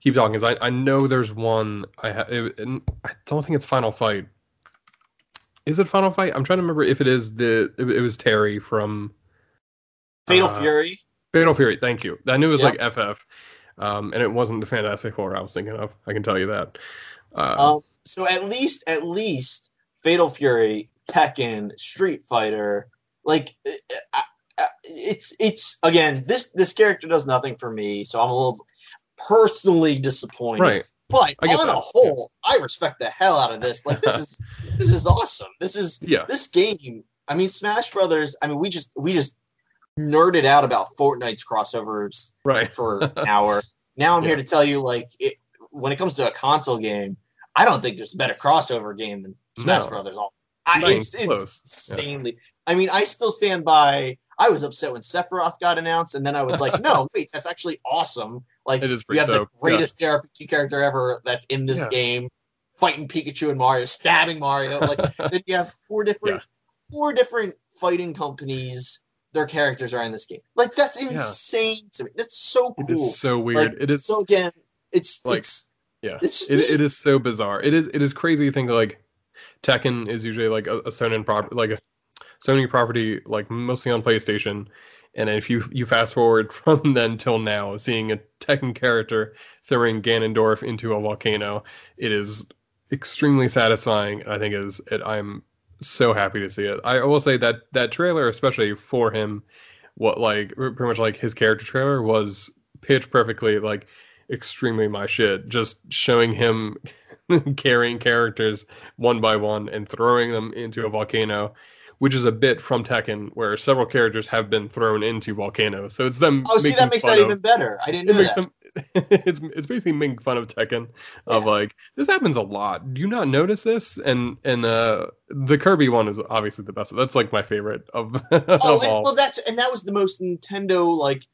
keep talking because I know there's one. I don't think it's Final Fight. Is it Final Fight? I'm trying to remember if it is It was Terry from Fatal Fury. Fatal Fury. Thank you. I knew it was like FF, and it wasn't the Fantastic Four I was thinking of. I can tell you that. So at least Fatal Fury, Tekken, Street Fighter, like. It's again, this character does nothing for me, so I'm a little personally disappointed. Right. But on a whole, I respect the hell out of this. Like this is awesome. This is this game. I mean, Smash Brothers. I mean, we just nerded out about Fortnite's crossovers for an hour. Now I'm here to tell you, like, when it comes to a console game, I don't think there's a better crossover game than Smash Brothers. It's insanely. I mean, I still stand by. I was upset when Sephiroth got announced, and then I was like, no, wait, that's actually awesome. Like, you have dope. The greatest RPG character ever that's in this game, fighting Pikachu and Mario, stabbing Mario. Like, then you have four different fighting companies. Their characters are in this game. Like, that's insane to me. That's so cool. It's so weird. Like, it is. So again, it's like, it is so bizarre. It is crazy to think that, like, Tekken is usually like a Sony property, like mostly on PlayStation. And if you fast forward from then till now, seeing a Tekken character throwing Ganondorf into a volcano, it is extremely satisfying. I think I'm so happy to see it. I will say that trailer, especially for him, pretty much like his character trailer was pitch perfectly, like extremely my shit. Just showing him carrying characters one by one and throwing them into a volcano, which is a bit from Tekken, where several characters have been thrown into volcanoes. So it's them. Oh, see, that makes that even better. I didn't know that. It's basically making fun of Tekken, of like, this happens a lot. Do you not notice this? And the Kirby one is obviously the best. That's like my favorite of all. Well, that was the most Nintendo, like,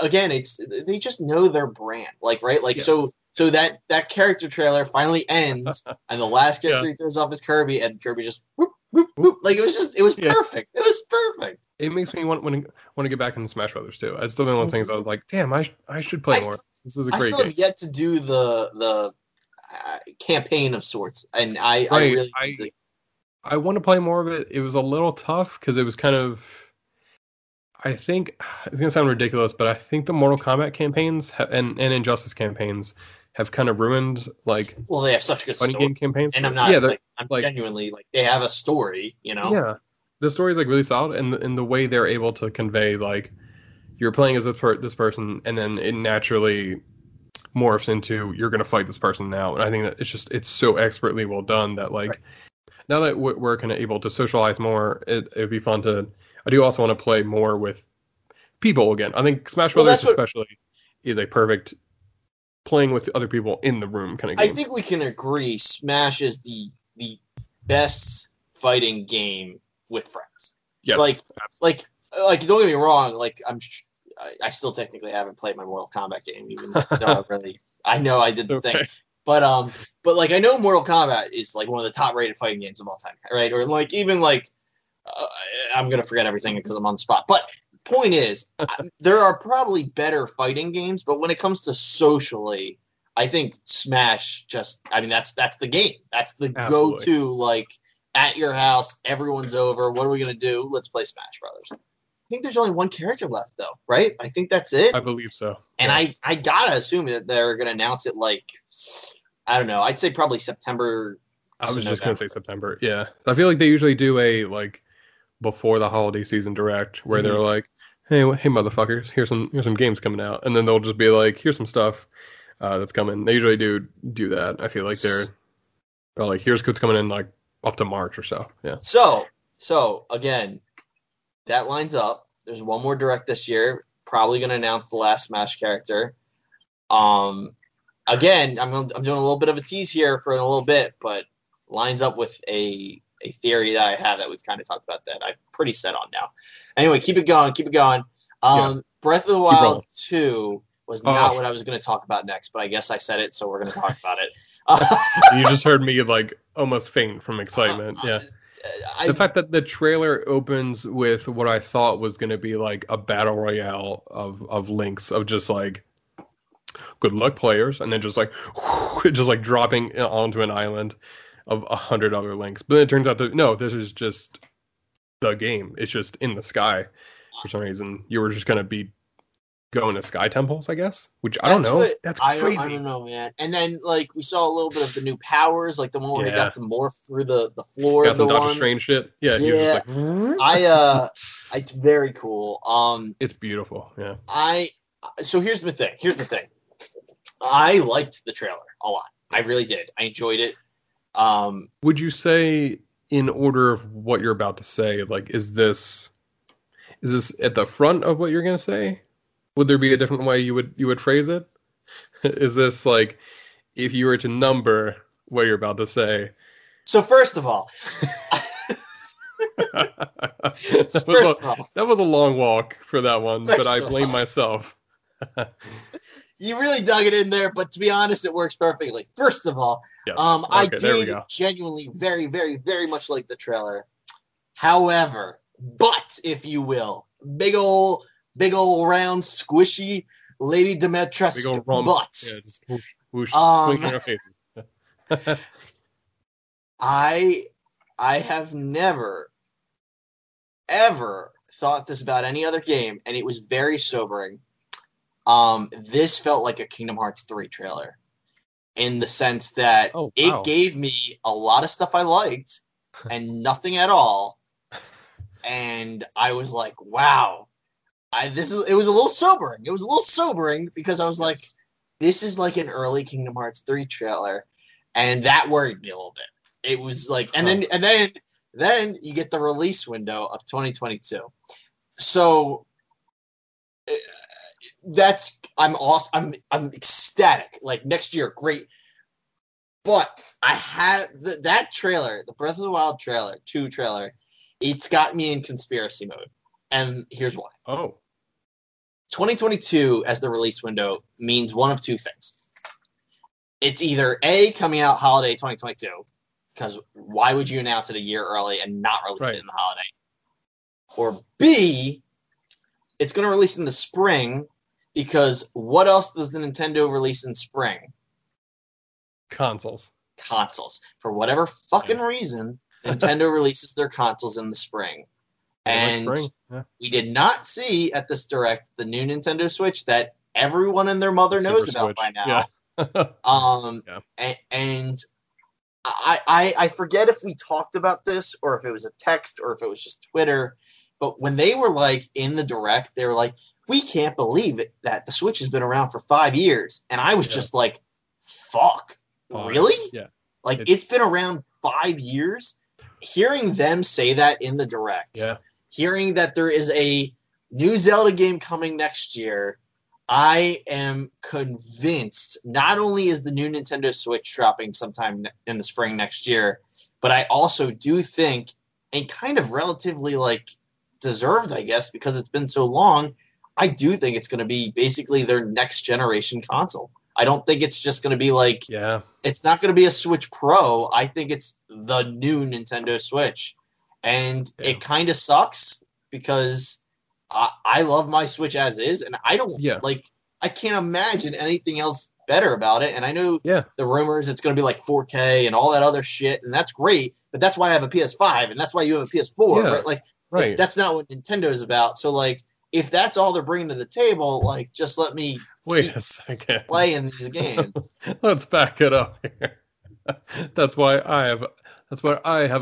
again, they just know their brand, like, right? Like, so that character trailer finally ends, and the last character he throws off is Kirby, and Kirby just whoop, whoop, whoop. Like, it was perfect. It was perfect. It makes me want to get back into Smash Brothers too. It's still been one of the things I was like, damn, I should play more. This is a great game. I still have yet to do the campaign of sorts, and I want to play more of it. It was a little tough because it was kind of, I think it's gonna sound ridiculous, but I think the Mortal Kombat campaigns and Injustice campaigns have kind of ruined, like, well, they have such good funny story game campaigns, and I'm not I'm like, genuinely, like, they have a story, you know. Yeah, the story is like really solid, and in the way they're able to convey, like, you're playing as this person, and then it naturally morphs into you're going to fight this person now. And I think that it's so expertly well done that, like, now that we're kind of able to socialize more, it'd be fun to. I do also want to play more with people again. I think Smash Brothers especially is a perfect playing with other people in the room kind of game. I think we can agree Smash is the best fighting game with friends. Yeah, like don't get me wrong. Like, I still technically haven't played my Mortal Kombat game, even though I know I did the thing. But like, I know Mortal Kombat is like one of the top rated fighting games of all time, right? Or like, even like, I'm gonna forget everything because I'm on the spot. But point is, there are probably better fighting games, but when it comes to socially, I think Smash just, I mean, that's the game. That's the go-to. Like, at your house, everyone's over. What are we gonna do? Let's play Smash Brothers. I think there's only one character left, though, right? I think that's it. I believe so. And yeah. I gotta assume that they're gonna announce it, like, I don't know. I'd say probably September. I was just gonna say September. Yeah, I feel like they usually do a, like, before the holiday season direct where they're like, "Hey, motherfuckers, here's some games coming out," and then they'll just be like, "Here's some stuff that's coming." They usually do that. I feel like they're like, "Here's what's coming in," like, up to March or so. Yeah. So again. That lines up. There's one more direct this year. Probably going to announce the last Smash character. Again, I'm doing a little bit of a tease here for a little bit, but lines up with a theory that I have that we've kind of talked about that I'm pretty set on now. Anyway, keep it going. Breath of the Wild 2 was not what I was going to talk about next, but I guess I said it, so we're going to talk about it. You just heard me, like, almost faint from excitement. Yeah. The fact that the trailer opens with what I thought was going to be like a battle royale of Links, of just like, good luck players, and then just like whoosh, just like dropping onto an island of 100 other Links. But then it turns out that no, this is just the game. It's just in the sky for some reason. You were just going to be going to sky temples, I guess, which I don't know. That's crazy. I don't know, man. And then, like, we saw a little bit of the new powers, like the one where he got to morph through the floor. Got some Doctor Strange shit. Yeah, he was just like, it's very cool. It's beautiful. Yeah. So here's the thing. I liked the trailer a lot. I really did. I enjoyed it. Would you say, in order of what you're about to say, like, is this at the front of what you're gonna say? Would there be a different way you would phrase it? Is this like, if you were to number what you're about to say? So first of all, That was a long walk for that one, but I blame myself. You really dug it in there, but to be honest, it works perfectly. First of all, yes. I did genuinely very, very, very much like the trailer. However, but, if you will, big ol' round, squishy Lady Dimitrescu butt. Yeah, just whoosh, swing in our faces. I have never, ever thought this about any other game, and it was very sobering. This felt like a Kingdom Hearts 3 trailer in the sense that it gave me a lot of stuff I liked and nothing at all. And I was like, wow, it was a little sobering. It was a little sobering because I was like, this is like an early Kingdom Hearts 3 trailer. And that worried me a little bit. It was like, and then you get the release window of 2022. So I'm awesome. I'm ecstatic. Like next year. Great. But I had that trailer, the Breath of the Wild trailer, 2 trailer. It's got me in conspiracy mode. And here's why. 2022 as the release window means one of two things. It's either A, coming out holiday 2022, because why would you announce it a year early and not release it in the holiday? Or B, it's going to release in the spring, because what else does the Nintendo release in spring? Consoles. For whatever fucking reason, Nintendo releases their consoles in the spring. We did not see at this Direct the new Nintendo Switch that everyone and their mother knows about by now. Yeah. And I forget if we talked about this or if it was a text or if it was just Twitter, but when they were like in the Direct, they were like, we can't believe it that the Switch has been around for 5 years. And I was just like, fuck, really? Yeah. Like it's been around 5 years. Hearing them say that in the Direct, hearing that there is a new Zelda game coming next year, I am convinced not only is the new Nintendo Switch dropping sometime in the spring next year, but I also do think, and kind of relatively like deserved, I guess, because it's been so long, I do think it's going to be basically their next generation console. I don't think it's just going to be like, it's not going to be a Switch Pro. I think it's the new Nintendo Switch. And it kind of sucks because I love my Switch as is. And I don't I can't imagine anything else better about it. And I know the rumors it's going to be like 4K and all that other shit. And that's great. But that's why I have a PS5 and that's why you have a PS4. Yeah. Right? Like, that's not what Nintendo is about. So like, if that's all they're bringing to the table, like, just let me wait a second. Playing these games. Let's back it up here. That's why I have a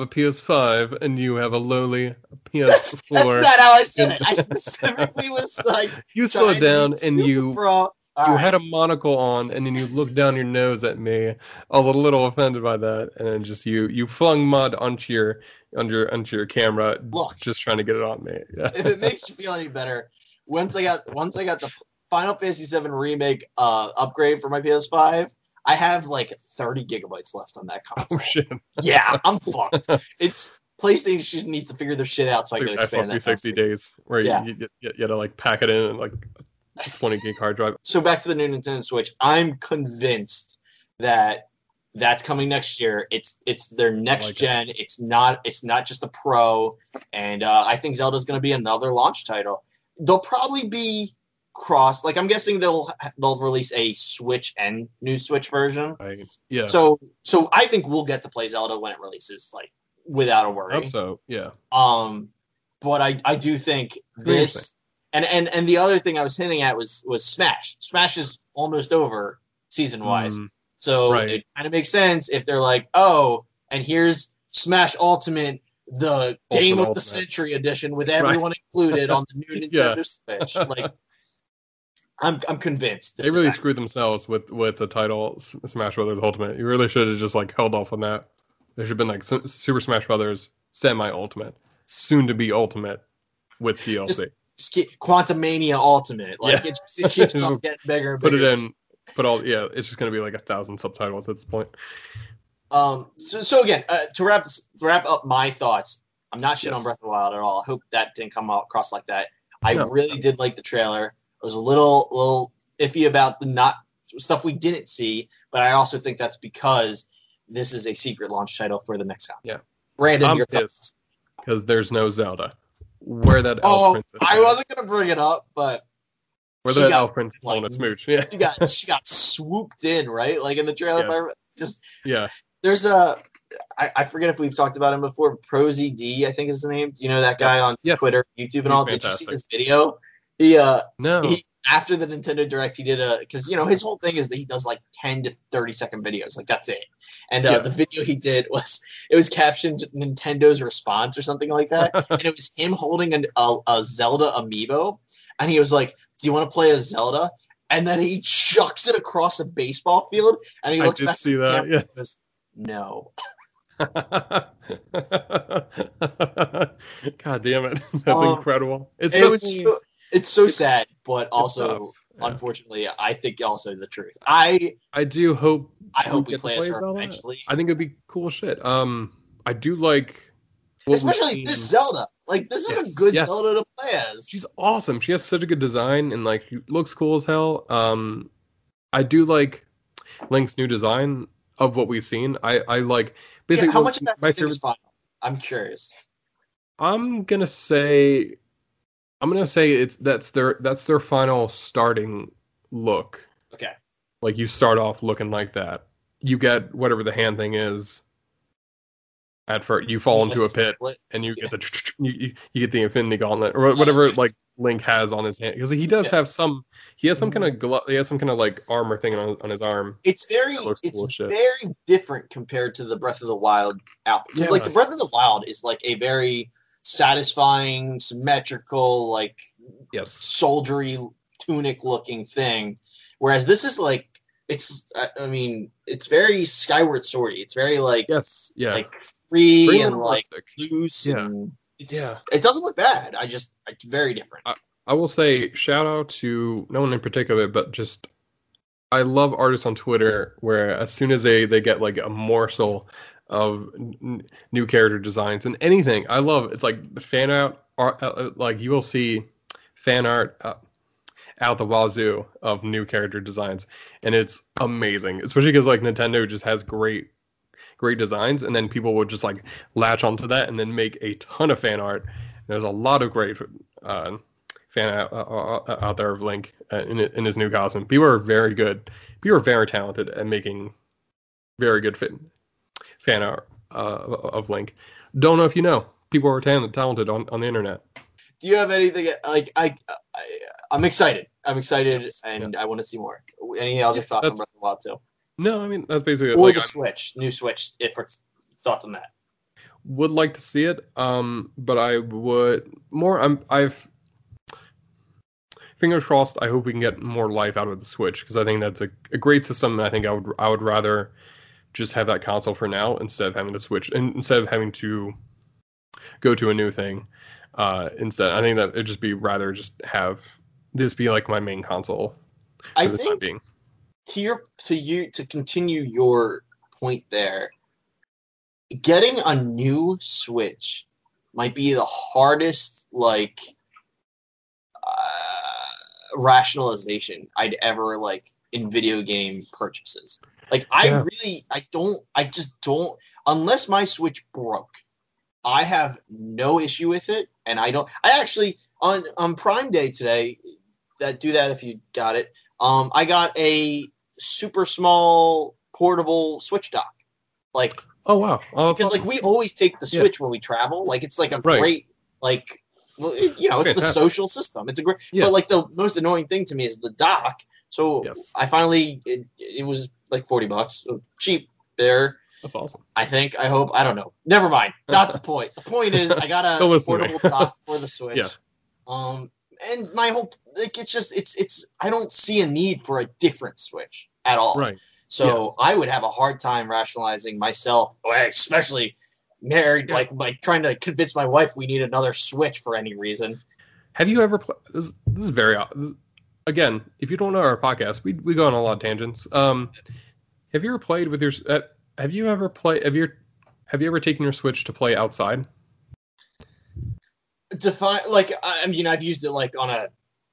PS5 and you have a lowly PS4. That's not how I said it. I specifically was like, you slowed down and you had a monocle on, and then you looked down your nose at me. I was a little offended by that, and then just you flung mud onto your camera. Look, just trying to get it on me. Yeah. If it makes you feel any better, once I got the Final Fantasy VII Remake upgrade for my PS5, I have like 30 gigabytes left on that console. Oh, shit. Yeah, I'm fucked. It's PlayStation needs to figure their shit out so I can expand that. 60 days where you gotta like pack it in and like 20 gig hard drive. So back to the new Nintendo Switch. I'm convinced that that's coming next year. It's their next gen. It's not just a Pro. And I think Zelda's going to be another launch title. They'll probably be cross. Like I'm guessing they'll release a Switch and new Switch version. Right. Yeah. So I think we'll get to play Zelda when it releases, like without a worry. I hope so. Yeah. But I do think this. And the other thing I was hinting at was Smash. Smash is almost over season-wise. So it kind of makes sense if they're like, and here's Smash Ultimate, the Game of the Century edition with everyone included on the new Nintendo Switch. Like, I'm convinced. They really screwed themselves with the title Smash Brothers Ultimate. You really should have just like held off on that. There should have been like Super Smash Brothers Semi-Ultimate, soon-to-be Ultimate with DLC. Just keep Quantumania Ultimate. Like it keeps on getting bigger and bigger. It's just gonna be like 1,000 subtitles at this point. So again, to wrap up my thoughts, I'm not shit on Breath of the Wild at all. I hope that didn't come across like that. I really did like the trailer. I was a little iffy about the not stuff we didn't see, but I also think that's because this is a secret launch title for the next console. Yeah, Brandon, I'm pissed because there's no Zelda. Where that elf princess? I wasn't gonna bring it up, but where that elf princess on its mooch? Yeah, she got swooped in, right? Like in the trailer. Yes. There's a. I forget if we've talked about him before. ProZD, I think is the name. You know that guy on Twitter, YouTube, and all. Fantastic. Did you see this video? He after the Nintendo Direct, he did because his whole thing is that he does like 10 to 30 second videos, like that's it. And the video he did was captioned Nintendo's response or something like that, and it was him holding a Zelda amiibo, and he was like, "Do you want to play a Zelda?" And then he chucks it across a baseball field, and he looks back at the camera and goes, "No." God damn it! That's incredible. It's so sad, but also, unfortunately, I think also the truth. I do hope. I hope we play as her eventually. I think it'd be cool shit. I do like, especially this Zelda. Like, this is a good Zelda to play as. She's awesome. She has such a good design, and like, she looks cool as hell. I do like Link's new design of what we've seen. I like basically. Yeah, how much of that my favorite is final? I'm curious. I'm gonna say that's their final starting look. Okay. Like, you start off looking like that. You get whatever the hand thing is. At first, you fall into a pit, and you get the you get the Infinity Gauntlet or whatever like Link has on his hand, because he does have some. He has some kind of glove. He has some kind of like armor thing on his arm. It's very different compared to the Breath of the Wild outfit. Yeah. Like the Breath of the Wild is like a very satisfying, symmetrical, like soldiery tunic looking thing, whereas this is like it's very Skyward Sword-y. It's very like like free and realistic. Like loose. Yeah. And it doesn't look bad. It's very different. I will say shout out to no one in particular, but just I love artists on Twitter where as soon as they get like a morsel of new character designs and anything, I love it's like fan art, like you will see fan art out the wazoo of new character designs, and it's amazing, especially because like Nintendo just has great designs, and then people would just like latch onto that and then make a ton of fan art. There's a lot of great fan art out there of Link in his new costume. People are very good. People are very talented at making very good fan art of Link. Don't know if you know. People are talented on the internet. Do you have anything like I'm excited. I want to see more. Any other thoughts on Breath of the Wild 2? No, I mean that's basically it. Or like, the Switch, new Switch. If thoughts on that, would like to see it. But I would more. I've fingers crossed. I hope we can get more life out of the Switch, because I think that's a great system, and I think I would rather just have that console for now instead of having to switch and instead of having to go to a new thing. Instead, I think that it'd just be rather just have this be like my main console. I think being. To continue your point there, getting a new Switch might be the hardest like rationalization I'd ever like in video game purchases. Like I just don't unless my Switch broke. I have no issue with it, and I actually on Prime Day today, do that if you got it. I got a super small portable Switch dock. Like, oh wow. Because like we always take the Switch when we travel. Like it's like a great like it's the social system. It's a great but like the most annoying thing to me is the dock. So I finally it was like $40, so cheap there. That's awesome. I don't know. Never mind. Not the point. The point is I got a portable dock for the Switch. Yeah. And my whole like it's I don't see a need for a different Switch at all. Right. So I would have a hard time rationalizing myself, especially married, like trying to convince my wife we need another Switch for any reason. Have you ever played this? This is very again, if you don't know our podcast, we go on a lot of tangents. Have you ever played with your? Have you ever taken your Switch to play outside? define, like, I mean, I've used it, like, on a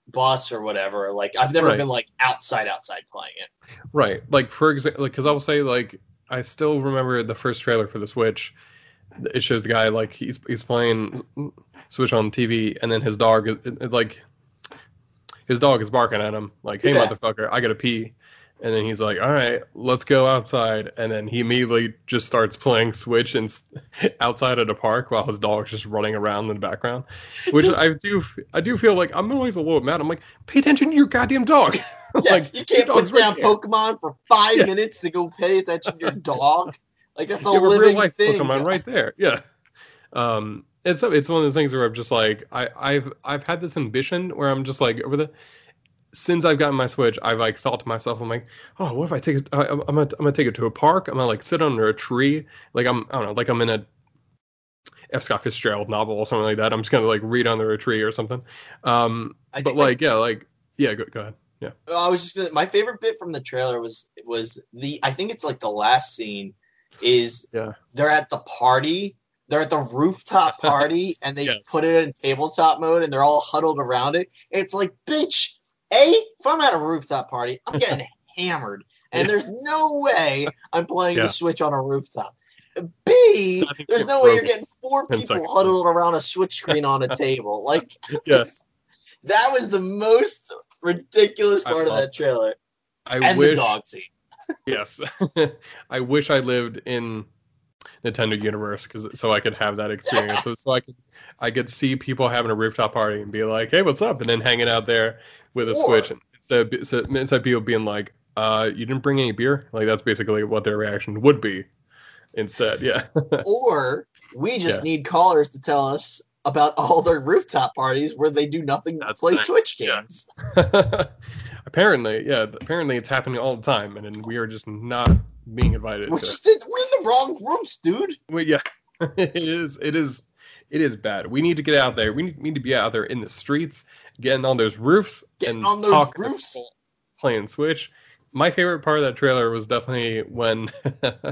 boss or whatever. Like, I've never been, like, outside playing it. Right. Like, for example, like, because I will say, like, I still remember the first trailer for the Switch. It shows the guy, like, he's playing Switch on TV, and then his dog, is barking at him, like, hey, motherfucker, I gotta pee. And then he's like, all right, let's go outside. And then he immediately just starts playing Switch and outside of the park while his dog's just running around in the background. Which I do feel like I'm always a little mad. I'm like, pay attention to your goddamn dog. Yeah, like, you can't put down Pokemon for 5 minutes to go pay attention to your dog. Like, that's a living real-life thing. Pokemon right there. Yeah. It's one of those things where I'm just like, I've had this ambition where I'm just like, since I've gotten my Switch, I've like thought to myself, I'm like, oh, what if I take it? I'm gonna take it to a park. I'm gonna like sit under a tree, like I'm in a F. Scott Fitzgerald novel or something like that. I'm just gonna like read under a tree or something. Go ahead. Yeah, I was just my favorite bit from the trailer was the, I think it's like the last scene is they're at the party. They're at the rooftop party and they put it in tabletop mode and they're all huddled around it. It's like, bitch. If I'm at a rooftop party, I'm getting hammered, and there's no way I'm playing the Switch on a rooftop. B, there's no way you're getting 4 people huddled around a Switch screen on a table. Like, that was the most ridiculous part of that trailer. The dog scene. Yes, I wish I lived in Nintendo universe so I could have that experience. So I could see people having a rooftop party and be like, hey, what's up? And then hanging out there with a Switch. And instead of people being like, you didn't bring any beer? Like, that's basically what their reaction would be instead. Yeah. Or we just need callers to tell us about all their rooftop parties where they do nothing but play Switch games. Yeah. Apparently it's happening all the time. And then we are just not being invited. We're in the wrong groups, dude. Well, yeah, it is bad. We need to get out there. We need to be out there in the streets, getting on those roofs, playing Switch. My favorite part of that trailer was definitely when there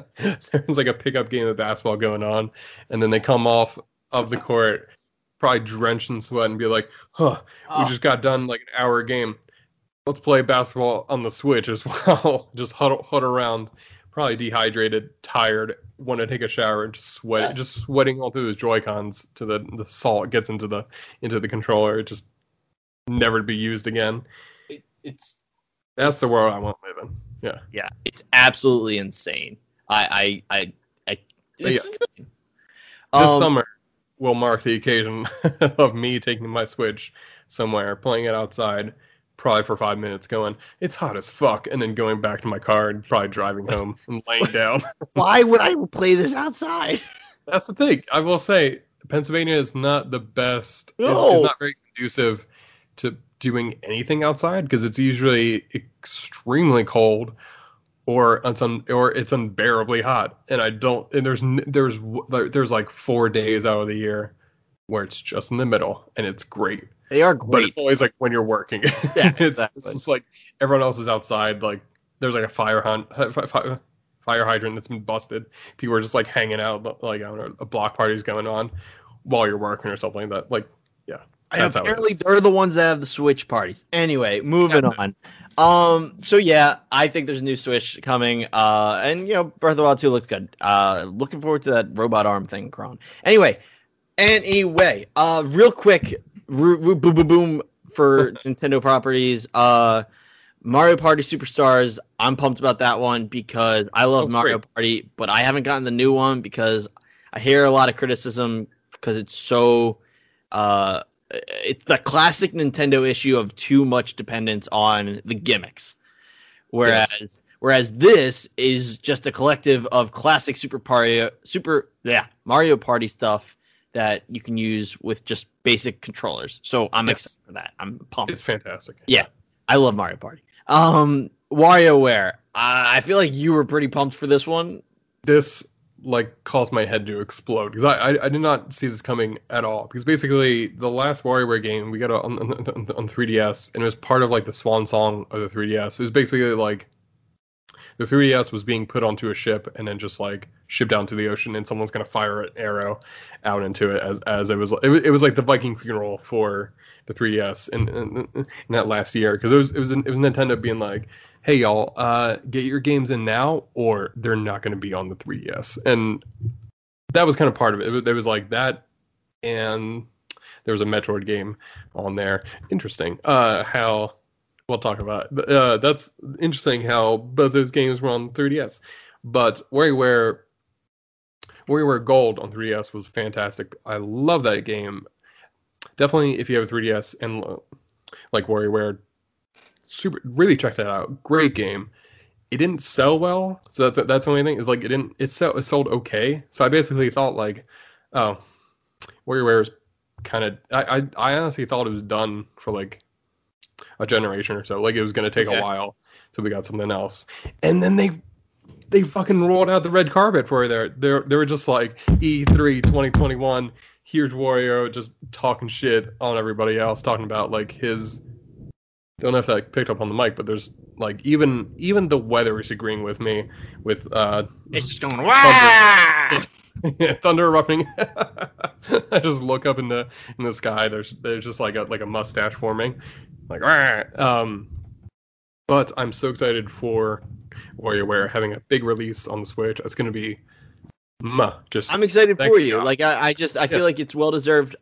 was like a pickup game of basketball going on, and then they come off of the court, probably drenched in sweat, and be like, we just got done like an hour game. Let's play basketball on the Switch as well. Just huddle around, probably dehydrated, tired, want to take a shower, and just sweat, just sweating all through his Joy-Cons to the salt gets into the controller. It just never to be used again. That's the world I want to live in. Yeah, yeah, it's absolutely insane. This summer will mark the occasion of me taking my Switch somewhere, playing it outside. Probably for 5 minutes going, it's hot as fuck, and then going back to my car and probably driving home and laying down. Why would I play this outside? That's the thing. I will say, Pennsylvania is not the best. No. It's not very conducive to doing anything outside because it's usually extremely cold or it's unbearably hot. And there's like 4 days out of the year where it's just in the middle and it's great. They are great. But it's always like when you're working. Yeah, it's just like everyone else is outside. Like there's like a fire hydrant that's been busted. People are just like hanging out. Like I don't know, a block party's going on while you're working or something. That like, yeah. Apparently they're the ones that have the Switch parties. Anyway, moving on. So yeah, I think there's a new Switch coming. And you know, Breath of the Wild 2 looks good. Looking forward to that robot arm thing, Kron. Anyway, real quick. Boom for Nintendo properties. Mario Party Superstars. I'm pumped about that one because I love Mario Party, but I haven't gotten the new one because I hear a lot of criticism because it's so. It's the classic Nintendo issue of too much dependence on the gimmicks, whereas this is just a collective of classic Mario Party stuff that you can use with just basic controllers. So I'm excited for that. I'm pumped. It's fantastic. Yeah. I love Mario Party. WarioWare. I feel like you were pretty pumped for this one. This like caused my head to explode because I did not see this coming at all. Because basically the last WarioWare game we got on 3DS and it was part of like the swan song of the 3DS. It was basically like The 3DS was being put onto a ship and then just like shipped down to the ocean, and someone's gonna fire an arrow out into it as it was like the Viking funeral for the 3DS in that last year, because it was Nintendo being like, hey y'all, get your games in now or they're not gonna be on the 3DS, and that was kind of part of it. There was like that, and there was a Metroid game on there. Interesting. How we'll talk about it. That's interesting how both those games were on 3DS. But WarioWare Gold on 3DS was fantastic. I love that game. Definitely, if you have a 3DS and like WarioWare, really check that out. Great game. It didn't sell well, so that's the only thing. It's like it sold okay. So I basically thought like, oh, WarioWare is kind of. I honestly thought it was done for like a generation or so. Like it was going to take a while till we got something else. And then they fucking rolled out the red carpet for it. They were just like E3 2021. Here's Wario just talking shit on everybody else, talking about like his. Don't know if that picked up on the mic, but there's like even the weather is agreeing with me with it's just going wah! Thunder erupting. I just look up in the sky. There's just like a mustache forming, like wah! But I'm so excited for WarioWare having a big release on the Switch. It's going to be I'm excited for you. God. Like I feel like it's well deserved.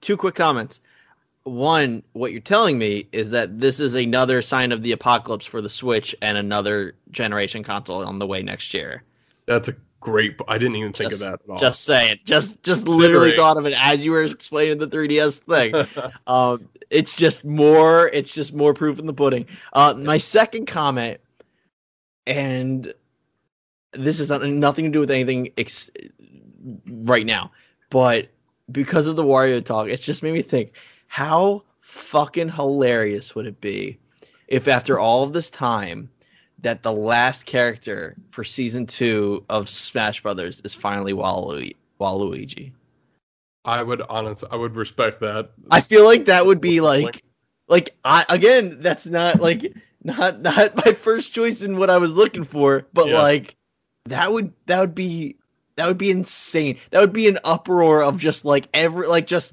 Two quick comments. One, what you're telling me is that this is another sign of the apocalypse for the Switch and another generation console on the way next year. That's a great... I didn't even think of that at all. Just saying. Just literally thought of it as you were explaining the 3DS thing. It's just more proof in the pudding. My second comment, and this is nothing to do with anything right now, but because of the Wario talk, it's just made me think... How fucking hilarious would it be if after all of this time that the last character for season 2 of Smash Brothers is finally Waluigi? I would respect that. I feel like that would be that's not my first choice in what I was looking for, but that would be insane. That would be an uproar of just like every just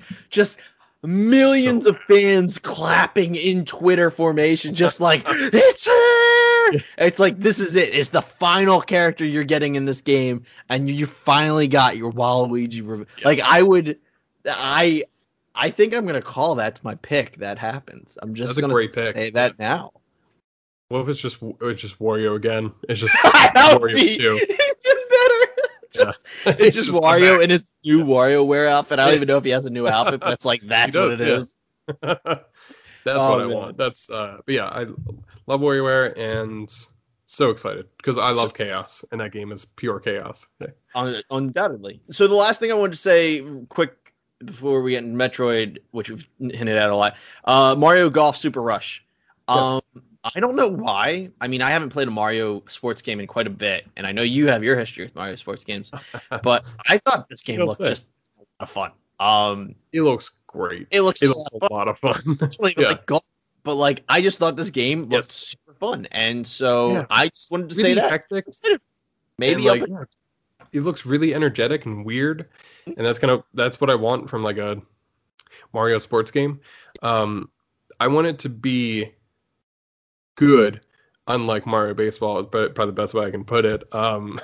millions of fans clapping in Twitter formation, just like it's her. It's like this is it. It's the final character you're getting in this game, and you finally got your Waluigi. Like I think I'm gonna call that my pick. That happens. I'm just gonna say that now. What if it's just Wario again? It's just Wario 2. It's just Wario in his new WarioWare outfit. I don't even know if he has a new outfit, but it's like that's what it is. That's what I want. That's I love WarioWare and so excited because I love chaos, and that game is pure chaos. Undoubtedly. So the last thing I wanted to say quick before we get into Metroid, which we've hinted at a lot, Mario Golf Super Rush. Yes. I don't know why. I mean, I haven't played a Mario sports game in quite a bit, and I know you have your history with Mario sports games, but I thought this game looked just a lot of fun. It looks great. It looks a lot of fun. But like, I just thought this game looked super fun, and so I just wanted to really say hectic. That. Maybe and, like, it looks really energetic and weird, and that's what I want from like a Mario sports game. I want it to be good, unlike Mario Baseball, is probably the best way I can put it. I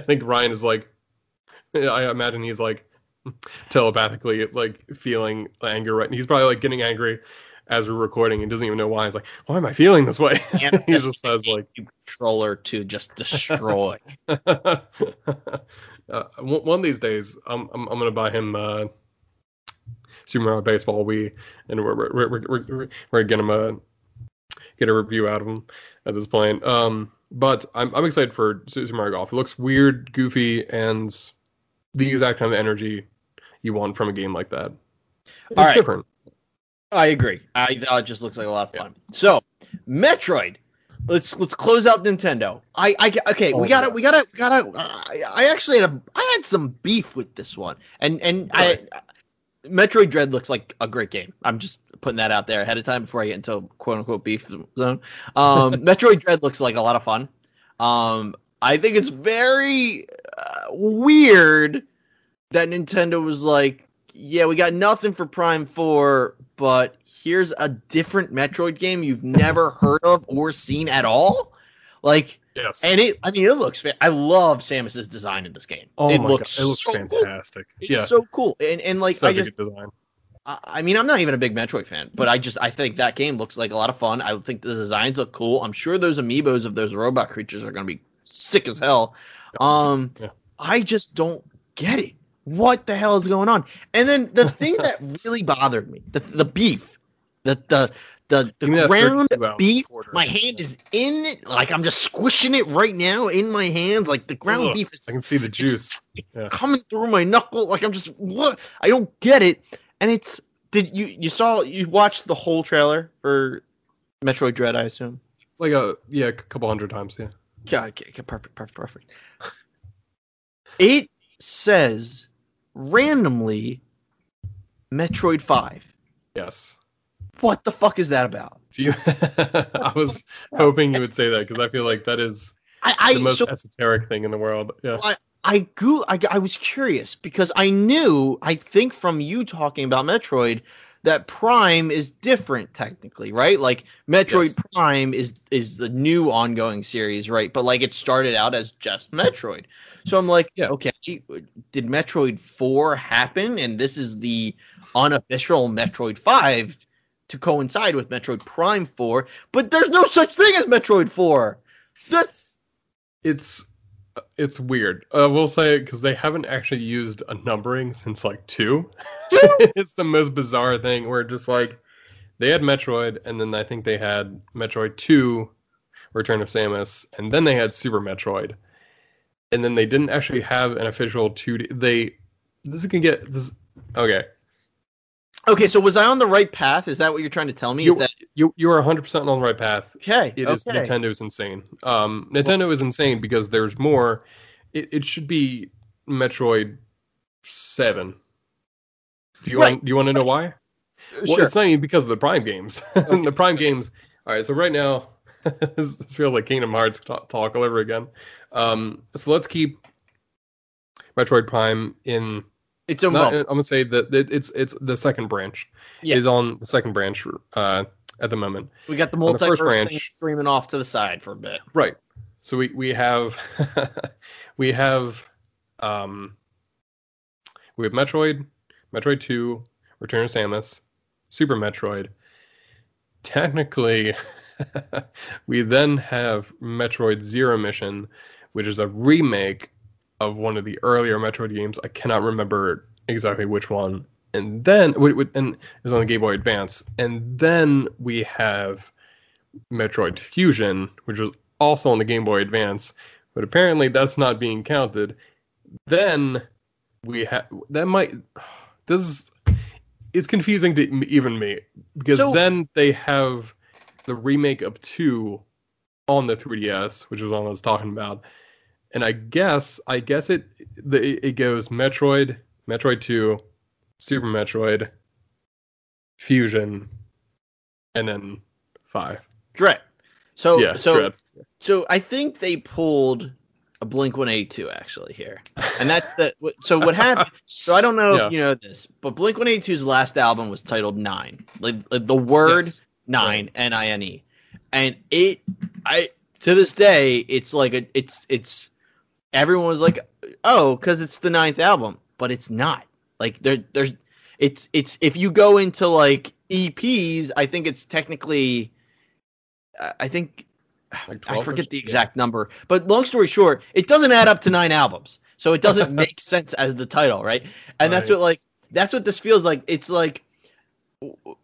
think Ryan is like, I imagine he's like telepathically like feeling anger right now. He's probably like getting angry as we're recording and doesn't even know why. He's like, why am I feeling this way? He just says like controller to just destroy. One of these days, I'm gonna buy him Super Mario Baseball Wii, and we're getting him a review out of them at this point. But I'm excited for Super Mario Golf. It looks weird, goofy, and the exact kind of energy you want from a game like that. It's different. I agree. It just looks like a lot of fun. Yeah. So, Metroid. Let's close out Nintendo. I had some beef with this one, Metroid Dread looks like a great game. I'm just putting that out there ahead of time before I get into quote unquote beef zone. Metroid Dread looks like a lot of fun. I think it's very weird that Nintendo was like, yeah, we got nothing for Prime 4, but here's a different Metroid game you've never heard of or seen at all. Like, yes. And it, I mean, it looks, I love Samus's design in this game. Oh, it looks God. It looks so fantastic. Cool. It's so cool. And like, such I just, good design. I mean, I'm not even a big Metroid fan, but I think that game looks like a lot of fun. I think the designs look cool. I'm sure those amiibos of those robot creatures are going to be sick as hell. Yeah. I just don't get it. What the hell is going on? And then the thing that really bothered me, the beef, the ground beef, my hand is in it. Like, I'm just squishing it right now in my hands. Like, the ground beef. I can see the juice coming through my knuckle. Like, I'm just, what? I don't get it. And it's, you watched the whole trailer for Metroid Dread, I assume? Like, a couple hundred times, yeah. Yeah, okay, perfect. It says randomly Metroid 5. Yes. What the fuck is that about? I was hoping you would say that, because I feel like that is the most esoteric thing in the world. Yeah. I was curious, because I knew, I think from you talking about Metroid, that Prime is different technically, right? Like, Metroid Prime is the new ongoing series, right? But like, it started out as just Metroid. So I'm like, okay, did Metroid 4 happen? And this is the unofficial Metroid 5 to coincide with Metroid Prime 4. But there's no such thing as Metroid 4. It's weird. We'll say it, because they haven't actually used a numbering since like 2. It's the most bizarre thing, where just like they had Metroid, and then I think they had Metroid 2, Return of Samus, and then they had Super Metroid, and then they didn't actually have an official 2D. Okay, so was I on the right path? Is that what you're trying to tell me? You are 100% on the right path. Okay. It is Nintendo's insane. Nintendo is insane because there's more. It should be Metroid 7. Do you want to know why? Well, sure. It's not even because of the Prime games. Okay. The Prime games. All right, so right now, this feels like Kingdom Hearts talk all over again. So let's keep Metroid Prime in... I'm gonna say that it's the second branch. Yeah. It is on the second branch at the moment. We got the multiverse thing streaming off to the side for a bit, right? So we have Metroid, Metroid 2, Return of Samus, Super Metroid. Technically, we then have Metroid Zero Mission, which is a remake of one of the earlier Metroid games. I cannot remember exactly which one. And then it was on the Game Boy Advance. And then we have Metroid Fusion, which was also on the Game Boy Advance, but apparently that's not being counted. Then we have... It's confusing to even me, because then they have the remake of 2 on the 3DS, which is what I was talking about. And I guess it goes Metroid, Metroid 2, Super Metroid, Fusion, and then 5. Dread. Dread. So I think they pulled a Blink-182 actually here, and that's the. So what happened? So I don't know if you know this, but Blink-182's last album was titled Nine, like the word Nine, N-I-N-E, and to this day it's like it's. Everyone was like, "Oh, because it's the ninth album," but it's not. Like there's if you go into like EPs, I think it's technically, like I forget the exact number. But long story short, it doesn't add up to 9 albums, so it doesn't make sense as the title, right? And that's what this feels like. It's like,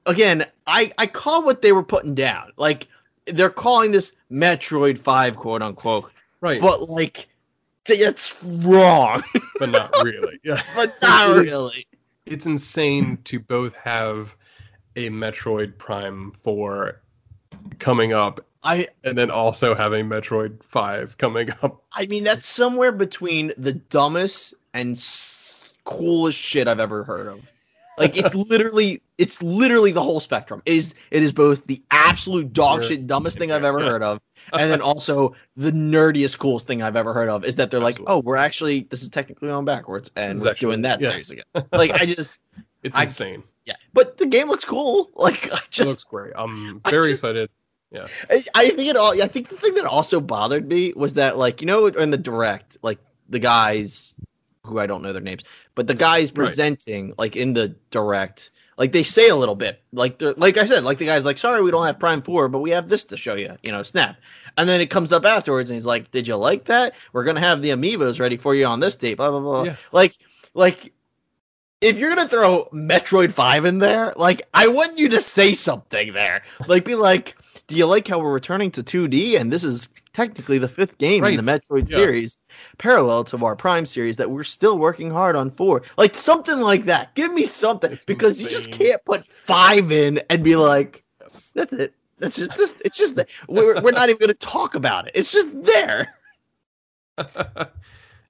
again, I call what they were putting down. Like, they're calling this Metroid 5, quote unquote, right? But like. It's wrong. But not really. Yeah. But not really. It's insane to both have a Metroid Prime 4 coming up and then also have a Metroid 5 coming up. I mean, that's somewhere between the dumbest and coolest shit I've ever heard of. Like, it's literally the whole spectrum. It is both the absolute dog shit dumbest thing I've ever heard of, And then also the nerdiest, coolest thing I've ever heard of is that they're like, oh, we're actually, this is technically on backwards, and we're doing that series again. Like, I just... It's insane. Yeah, but the game looks cool. Like, I just... It looks great. I'm very excited. Yeah, I think it all. I think the thing that also bothered me was that, like, you know, in the direct, like the guys who I don't know their names, but the guys presenting, like in the direct, like they say a little bit, like I said, like the guy's like, sorry, we don't have Prime 4, but we have this to show you, you know, snap. And then it comes up afterwards, and he's like, did you like that? We're gonna have the amiibos ready for you on this date, blah blah blah. Yeah. Like. If you're going to throw Metroid 5 in there, like, I want you to say something there. Like, be like, do you like how we're returning to 2D? And this is technically the fifth game in the Metroid series, parallel to our Prime series that we're still working hard on 4. Like, something like that. Give me something. It's because insane. You just can't put 5 in and be like, that's it. That's just it's just that. We're not even going to talk about it. It's just there.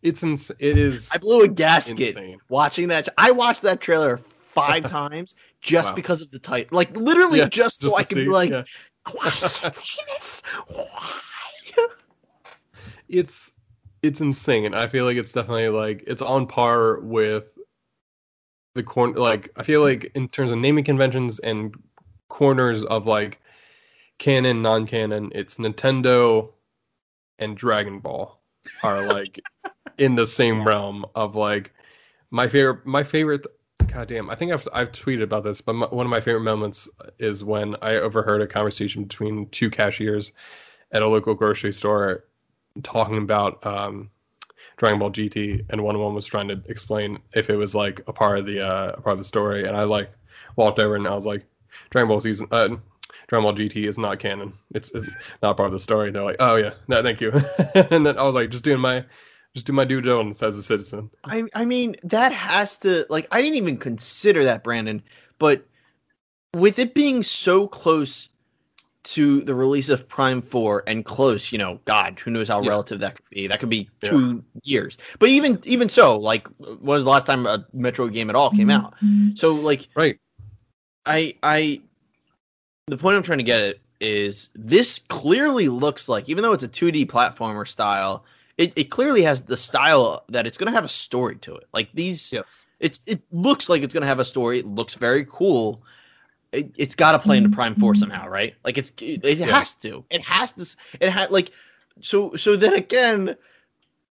It is. I blew a gasket insane. Watching that. I watched that trailer 5 times just because of the title. Like, literally, just so I could be like, why did you see this? Why? It's insane, and I feel like it's definitely like it's on par with the corner. Like, I feel like in terms of naming conventions and corners of like canon, non-canon, it's Nintendo and Dragon Ball are like. In the same realm of like my favorite goddamn, I think I've tweeted about this, but one of my favorite moments is when I overheard a conversation between two cashiers at a local grocery store talking about Dragon Ball GT, and one was trying to explain if it was like a part of the story, and I like walked over and I was like, Dragon Ball GT is not canon. It's not part of the story. And they're like, oh yeah, no, thank you. And then I was like, just do my due diligence as a citizen. I mean, that has to... Like, I didn't even consider that, Brandon. But with it being so close to the release of Prime 4 and close, you know, God, who knows how relative that could be. That could be 2 years. But even so, like, when was the last time a Metroid game at all came out? So, like... Right. I the point I'm trying to get at is this clearly looks like, even though it's a 2D platformer style... It clearly has the style that it's going to have a story to it. Like these, it looks like it's going to have a story. It looks very cool. It's got to play into Prime 4 somehow, right? Like it has to. It has to. It had like so. Then again,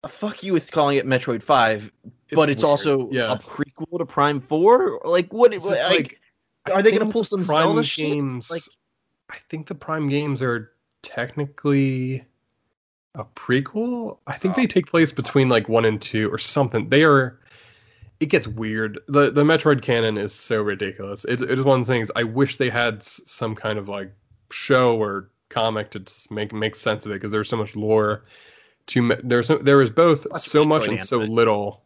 fuck you with calling it Metroid 5, but it's also a prequel to Prime 4. Like what? So like are they going to pull some Prime Zelda games? Shit? Like, I think the Prime games are technically. A prequel? I think they take place between like 1 and 2 or something. It gets weird. The Metroid canon is so ridiculous. It is one of the things I wish they had some kind of like show or comic to make sense of it, because there's so much lore. There is both so much and so little.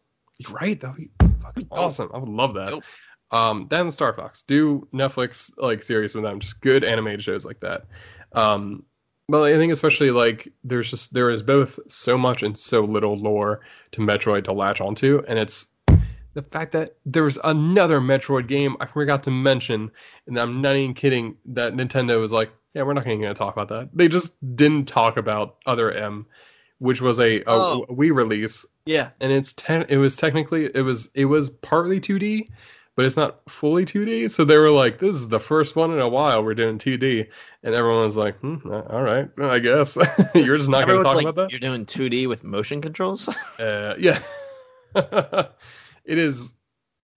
Right? That would be fucking awesome. I would love that. Nope. Then Star Fox. Do Netflix like series with them. Just good animated shows like that. Well, I think especially like there is both so much and so little lore to Metroid to latch onto, and it's the fact that there's another Metroid game I forgot to mention, and I'm not even kidding, that Nintendo was like, yeah, we're not even going to talk about that. They just didn't talk about Other M, which was a Wii release. Yeah, and it was partly 2D. But it's not fully 2D, so they were like, "This is the first one in a while we're doing 2D," and everyone was like, "All right, I guess." You're just not going to talk about that. You're doing 2D with motion controls. Yeah, it is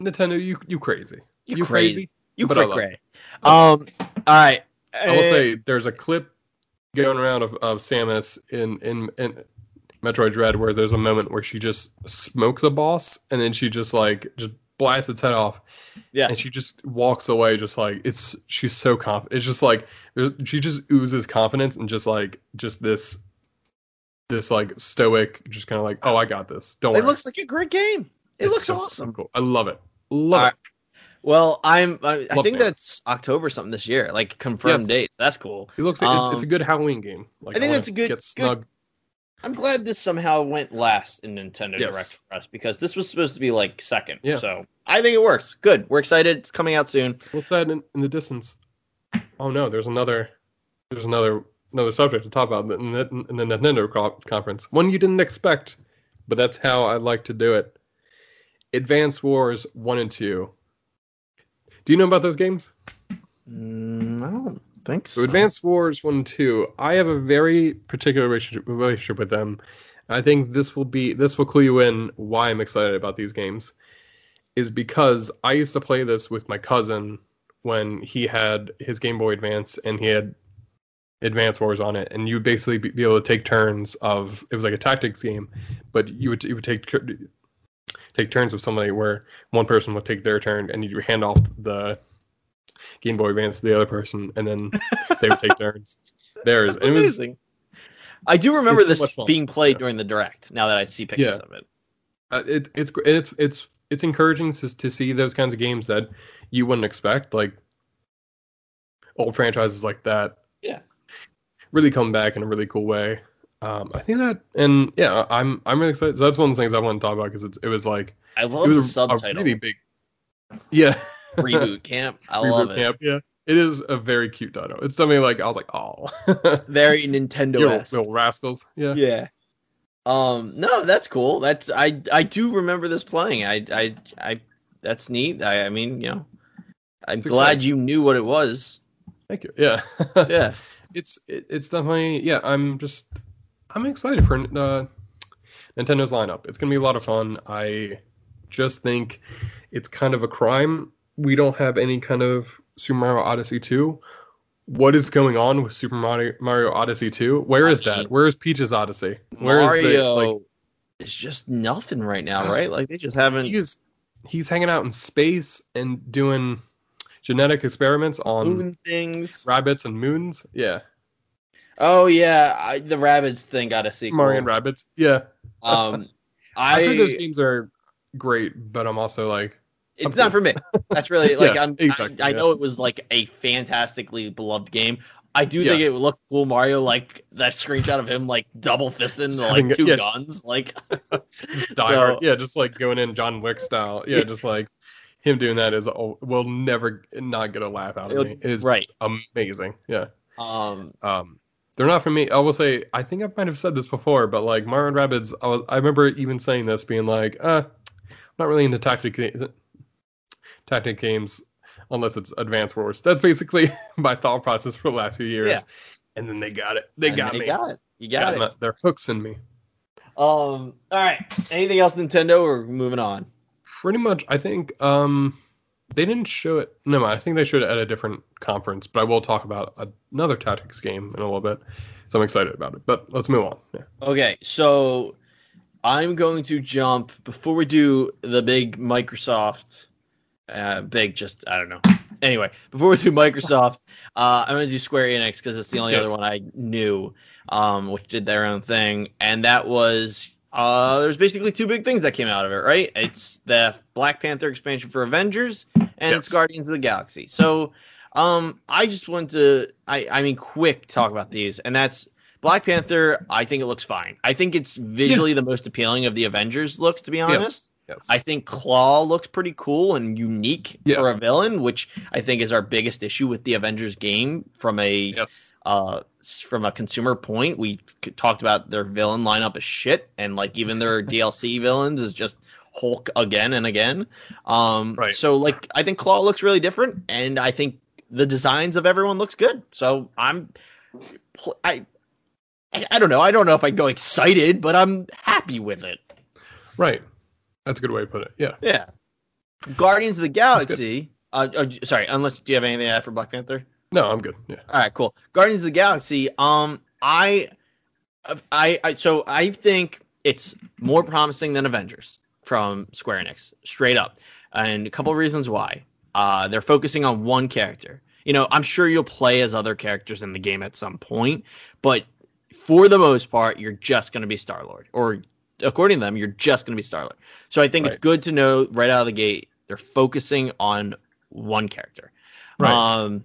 Nintendo. You crazy. You crazy. You cray. All right. I will say there's a clip going around of Samus in Metroid Dread where there's a moment where she just smokes a boss, and then she just blasts its head off, and she just walks away, just like she's so confident. It's just like she just oozes confidence and just this like stoic, just kind of like, oh, I got this. Don't worry. It looks like a great game. It looks so awesome. So cool. I love it. Love it. Well, I think that's October something this year, like confirmed dates. That's cool. It looks like it's a good Halloween game. Like, I think that's a good. I'm glad this somehow went last in Nintendo Direct for us, because this was supposed to be like second. Yeah. So I think it works. Good. We're excited. It's coming out soon. What's that in the distance? Oh no, there's another another subject to talk about in the Nintendo conference. One you didn't expect, but that's how I like to do it. Advance Wars 1 and 2. Do you know about those games? I don't think so. So Advance Wars 1 and 2, I have a very particular relationship with them. I think this will clue you in why I'm excited about these games, is because I used to play this with my cousin when he had his Game Boy Advance and he had Advance Wars on it, and you would basically be able to take turns of, it was like a tactics game, but you would take turns with somebody where one person would take their turn and you would hand off the Game Boy Advance to the other person, and then they would take turns. That's it was amazing. I do remember this being played during the Direct. Now that I see pictures of it, it's encouraging to see those kinds of games that you wouldn't expect, like old franchises like that. Yeah, really come back in a really cool way. I think that, and yeah, I'm really excited. So that's one of the things I want to talk about because it was like I love the subtitle. A really big, reboot camp. I love it. Yeah. It is a very cute title. It's something like I was like, oh, very Nintendo-esque. Little rascals. Yeah. Yeah. No, that's cool. That's I do remember this playing. I that's neat. I mean, you know, I'm glad you knew what it was. Thank you. Yeah. Yeah. It's definitely I'm excited for Nintendo's lineup. It's gonna be a lot of fun. I just think it's kind of a crime we don't have any kind of Super Mario Odyssey 2. What is going on with Super Mario Odyssey 2? Where is that? Where is Peach's Odyssey? Where Mario is it's just nothing right now, right? Like they just haven't. He's hanging out in space and doing genetic experiments on moon things, rabbits and moons. Yeah. Oh yeah, the rabbits thing got a sequel. Mario and rabbits. Yeah. I think those games are great, but I'm also like. It's not for me. That's really like I know it was like a fantastically beloved game. I do think it would look cool, Mario, like that screenshot of him like double fisting like two guns, like just die hard. Yeah, just like going in John Wick style. Yeah, just like him doing that is will never not get a laugh out of me. It is amazing. Yeah. They're not for me. I will say I think I might have said this before, but like Mario and Rabbids, I remember even saying this, being like, I'm not really into tactic games unless it's Advance Wars. That's basically my thought process for the last few years. Yeah. And then they got it. They got it. You got it. They're hooks in me. All right. Anything else Nintendo or moving on? Pretty much. I think they didn't show it. No, I think they showed it at a different conference, but I will talk about another tactics game in a little bit. So I'm excited about it, but let's move on. Yeah. Okay. So I'm going to jump before we do the big Microsoft I don't know. Anyway, before we do Microsoft, I'm going to do Square Enix because it's the only other one I knew, which did their own thing. And that was, there's basically two big things that came out of it, right? It's the Black Panther expansion for Avengers and it's Guardians of the Galaxy. So I just want to, quick talk about these. And that's Black Panther. I think it looks fine. I think it's visually the most appealing of the Avengers looks, to be honest. Yes. Yes. I think Claw looks pretty cool and unique for a villain, which I think is our biggest issue with the Avengers game from a from a consumer point. We talked about their villain lineup as shit, and like even their DLC villains is just Hulk again and again. So like I think Claw looks really different, and I think the designs of everyone looks good. So I don't know. I don't know if I'd go excited, but I'm happy with it. Right. That's a good way to put it. Yeah. Yeah. Guardians of the Galaxy. Do you have anything to add for Black Panther? No, I'm good. Yeah. All right, cool. Guardians of the Galaxy. I think it's more promising than Avengers from Square Enix, straight up, and a couple of reasons why. They're focusing on one character. You know, I'm sure you'll play as other characters in the game at some point, but for the most part, you're just going to be Star-Lord or. According to them, you're just going to be Star-Lord. So I think it's good to know right out of the gate they're focusing on one character. Right.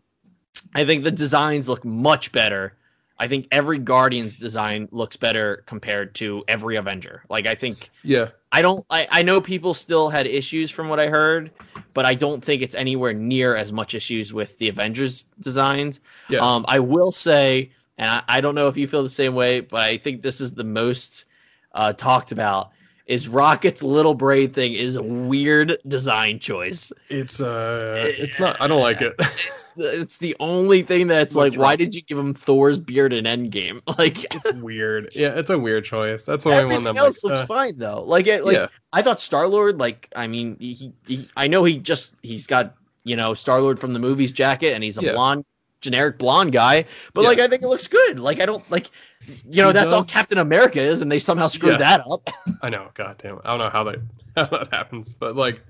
I think the designs look much better. I think every Guardian's design looks better compared to every Avenger. Like I think, I know people still had issues from what I heard, but I don't think it's anywhere near as much issues with the Avengers designs. Yeah. I will say. And I don't know if you feel the same way, but I think this is the most talked about. Is Rocket's little braid thing is a weird design choice. It's not. I don't like it. It's the only thing that's like, why did you give him Thor's beard in Endgame? Like, it's weird. Yeah, it's a weird choice. That's the only one that else looks fine though. Like, yeah. I thought Star-Lord. Like, I mean, he I know he's got, you know, Star-Lord from the movies jacket, and he's a blonde, generic blonde guy. But like, I think it looks good. Like, I don't like. You know, that's all Captain America is, and they somehow screwed that up. I know, goddamn it. I don't know how that happens, but like,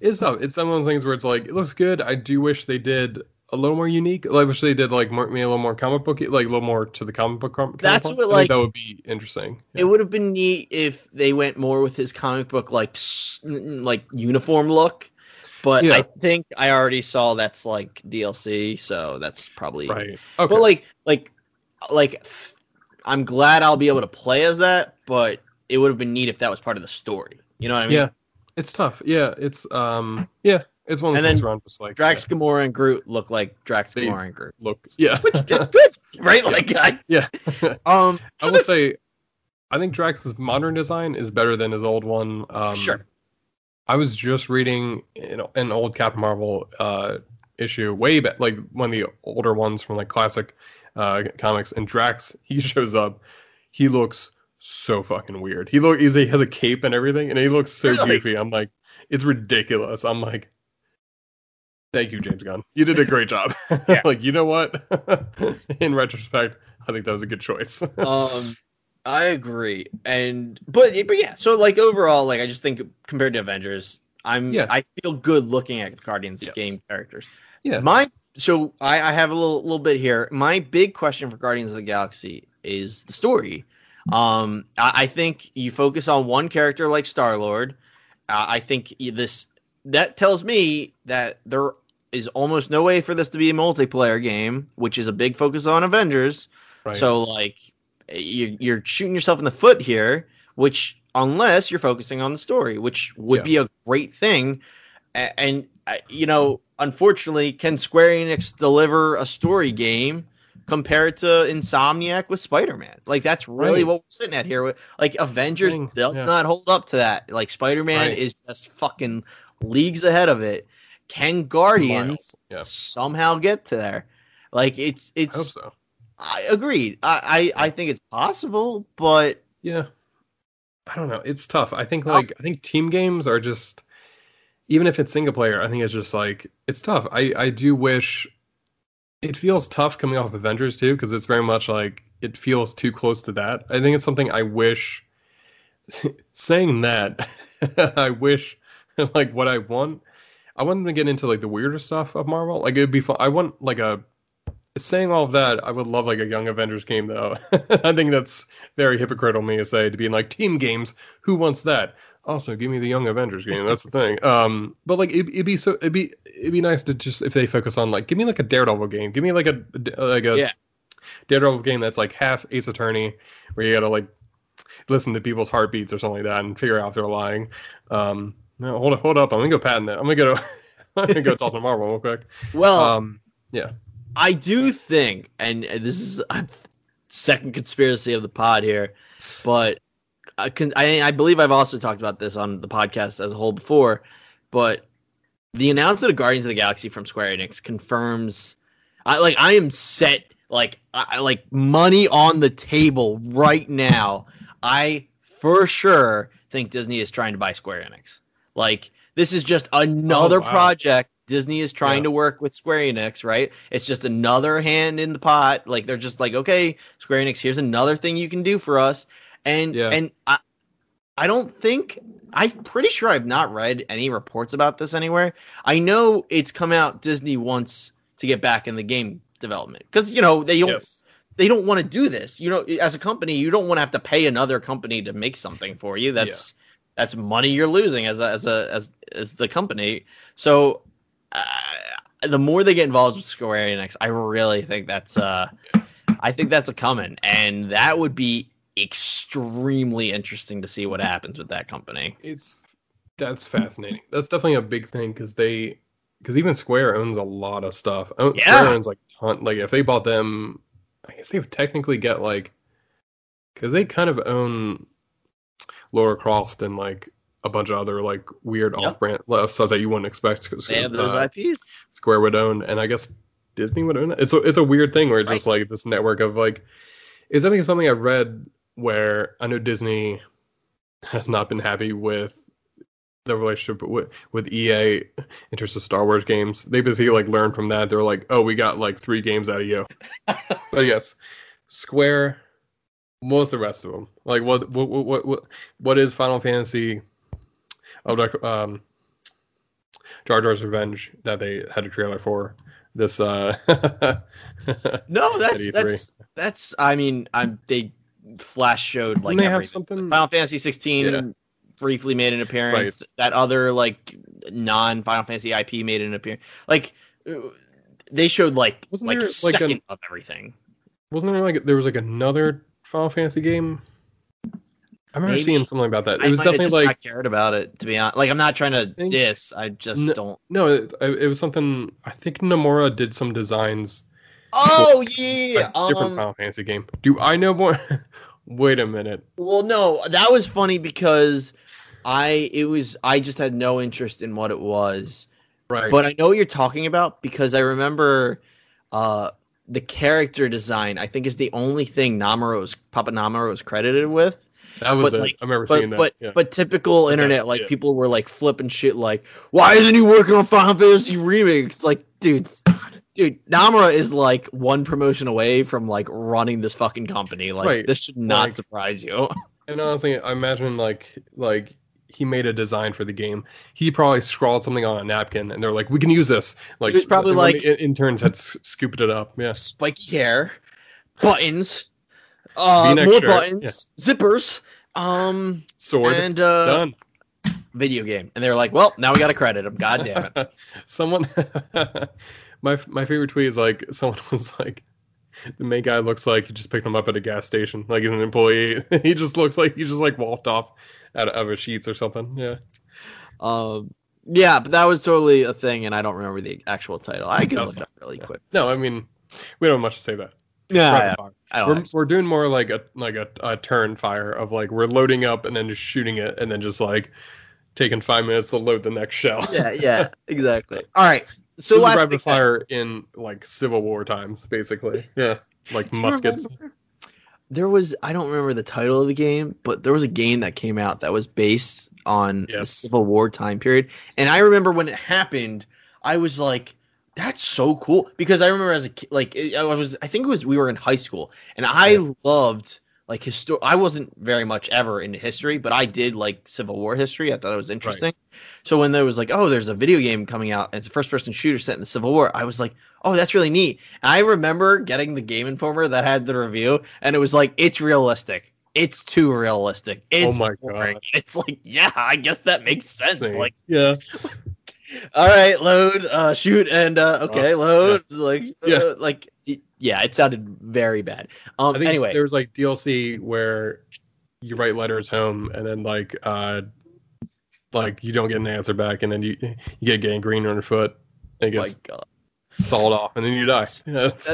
it's one of those things where it's like, it looks good. I do wish they did a little more unique. I wish they did like maybe a little more comic booky, like a little more to the comic book. That's what like that would be interesting. Yeah. It would have been neat if they went more with his comic book like uniform look. But I think I already saw that's like DLC, so that's probably right. Okay. But like. I'm glad I'll be able to play as that, but it would have been neat if that was part of the story. You know what I mean? Yeah, it's tough. Yeah, it's one of those things where I'm just like... Drax, Gamora, and Groot look like Drax, Gamora, and Groot. Which is good, right? Like, I will say, I think Drax's modern design is better than his old one. Sure. I was just reading an old Captain Marvel issue way back, like one of the older ones from like classic... comics, and Drax, he shows up, he looks so fucking weird. He has a cape and everything, and he looks so goofy. I'm like, it's ridiculous. I'm like, thank you, James Gunn, you did a great job. Like, you know what, in retrospect, I think that was a good choice. I agree. But yeah, so like overall, like I just think compared to Avengers, I feel good looking at Guardians game characters. So I have a little bit here. My big question for Guardians of the Galaxy is the story. I think you focus on one character like Star-Lord. I think that tells me that there is almost no way for this to be a multiplayer game, which is a big focus on Avengers. Right. So like you're shooting yourself in the foot here, which unless you're focusing on the story, which would be a great thing. And you know, unfortunately, can Square Enix deliver a story game compared to Insomniac with Spider-Man? Like, that's really what we're sitting at here. Like, Avengers does not hold up to that. Like, Spider-Man is just fucking leagues ahead of it. Can Guardians somehow get to there? Like, it's. I hope so. I agreed. I think it's possible, but I don't know. It's tough. I think I think team games are just. Even if it's single player, I think it's just like, it's tough. I do wish, it feels tough coming off Avengers too, because it's very much like, it feels too close to that. I think it's something I wish, saying that, I wish, like what I want to get into like the weirder stuff of Marvel. Like it'd be fun. I want like saying all of that, I would love like a young Avengers game though. I think that's very hypocritical of me to say, to be in like team games. Who wants that? Also, give me the Young Avengers game. That's the thing. But like it'd be nice to just if they focus on like give me like a Daredevil game. Give me like a Daredevil game that's like half Ace Attorney, where you gotta like listen to people's heartbeats or something like that and figure out if they're lying. No, hold up. I'm gonna go patent that. I'm gonna go talk to Marvel real quick. Well, I do think, and this is a second conspiracy of the pod here, but. I believe I've also talked about this on the podcast as a whole before, but the announcement of Guardians of the Galaxy from Square Enix confirms I am set like money on the table right now. I for sure think Disney is trying to buy Square Enix. Like this is just another project Disney is trying to work with Square Enix, right? It's just another hand in the pot. Like they're just like, okay, Square Enix, here's another thing you can do for us. And I don't think I'm pretty sure I've not read any reports about this anywhere. I know it's come out Disney wants to get back in the game development because you know they don't want to do this. You know, as a company, you don't want to have to pay another company to make something for you. That's money you're losing as the company. So the more they get involved with Square Enix, I really think that's a coming, and that would be. Extremely interesting to see what happens with that company. That's fascinating. That's definitely a big thing because even Square owns a lot of stuff. Square owns like a ton. Like if they bought them, I guess they would technically get, like, because they kind of own Lara Croft and, like, a bunch of other, like, weird off-brand stuff that you wouldn't expect. Cause, they have those IPs. Square would own, and I guess Disney would own it. It's a weird thing where it's just, like, this network of, like... It's something I read where I know Disney has not been happy with the relationship with EA in terms of Star Wars games. They basically, like, learned from that. They were like, oh, we got, like, 3 games out of you. But yes, Square... What's the rest of them? Like, what is Final Fantasy? Jar Jar's Revenge that they had a trailer for this. No, that's. I mean, they flash showed like everything. Have something. Final Fantasy 16 briefly made an appearance. Right. That other like non Final Fantasy IP made an appearance. Like they showed like a second of everything. Wasn't there like there was like another Final Fantasy game? I remember seeing something about that. It was definitely just like I cared about it, to be honest. Like I'm not trying to diss. I just don't. No, it was something. I think Nomura did some designs. Oh yeah, different Final Fantasy game. Do I know more? Wait a minute. Well, no, that was funny because I just had no interest in what it was. Right. But I know what you're talking about because I remember. The character design, I think, is the only thing Papa Namuro is credited with. That was it. Like, I remember seeing that. But typical internet, like people were like flipping shit, like, why isn't he working on Final Fantasy Remake? It's like, dude, Namura is like one promotion away from like running this fucking company. Like, this should not surprise you. And honestly, I imagine like he made a design for the game. He probably scrawled something on a napkin, and they're like, "We can use this." Like, it's probably like interns had scooped it up. Yeah, spiky hair, buttons, more buttons, zippers, sword, and done. Video game. And they're like, "Well, now we got to credit him." God damn it! Someone, my favorite tweet is like, someone was like, the main guy looks like he just picked him up at a gas station. Like he's an employee. He just looks like he just like walked off out of his sheets or something. Yeah. But that was totally a thing. And I don't remember the actual title. I can look it up really quick. No, I mean, we don't have much to say that. Yeah. We're doing more like a turn fire of like, we're loading up and then just shooting it. And then just like taking 5 minutes to load the next shell. Yeah, exactly. All right. So last rapid fire in like Civil War times, basically. Yeah, like muskets. There was I don't remember the title of the game, but there was a game that came out that was based on the Civil War time period, and I remember when it happened, I was like, "That's so cool!" Because I remember as a kid, like we were in high school, and I loved like I wasn't very much ever into history, but I did like Civil War history. I thought it was interesting. Right. So when there was like, oh, there's a video game coming out, and it's a first-person shooter set in the Civil War, I was like, oh, that's really neat. And I remember getting the Game Informer that had the review, and it was like, it's realistic. It's too realistic. It's boring. God. It's like, yeah, I guess that makes sense. Same. Like, yeah. All right, load, shoot, and okay, load. Yeah. It sounded very bad. I think anyway, there was like DLC where you write letters home, and then like you don't get an answer back, and then you get gangrene on your foot, and it gets sawed off, and then you die. Yeah, that's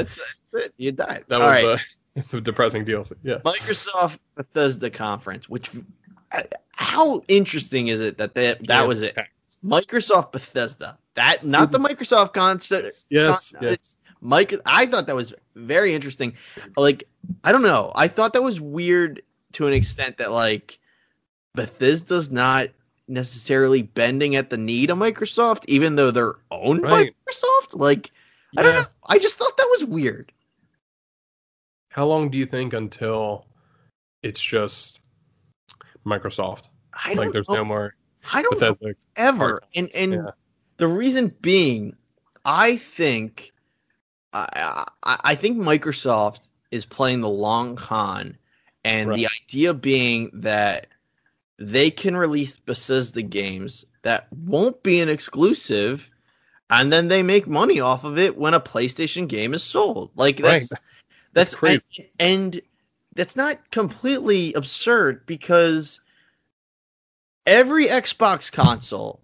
it. You died. That All was right. It's a depressing DLC. Yeah. Microsoft Bethesda conference, which how interesting is it that was it? Microsoft Bethesda. That not the Microsoft concert. Yes. I thought that was very interesting. Like, I don't know. I thought that was weird to an extent that like Bethesda's not necessarily bending at the knee to Microsoft, even though they're owned by Microsoft. Like, I don't know. I just thought that was weird. How long do you think until it's just Microsoft? I don't know. No more. I don't know ever. And the reason being, I think Microsoft is playing the long con, and the idea being that they can release Bethesda games that won't be an exclusive, and then they make money off of it when a PlayStation game is sold. Like that's crazy, and that's not completely absurd because every Xbox console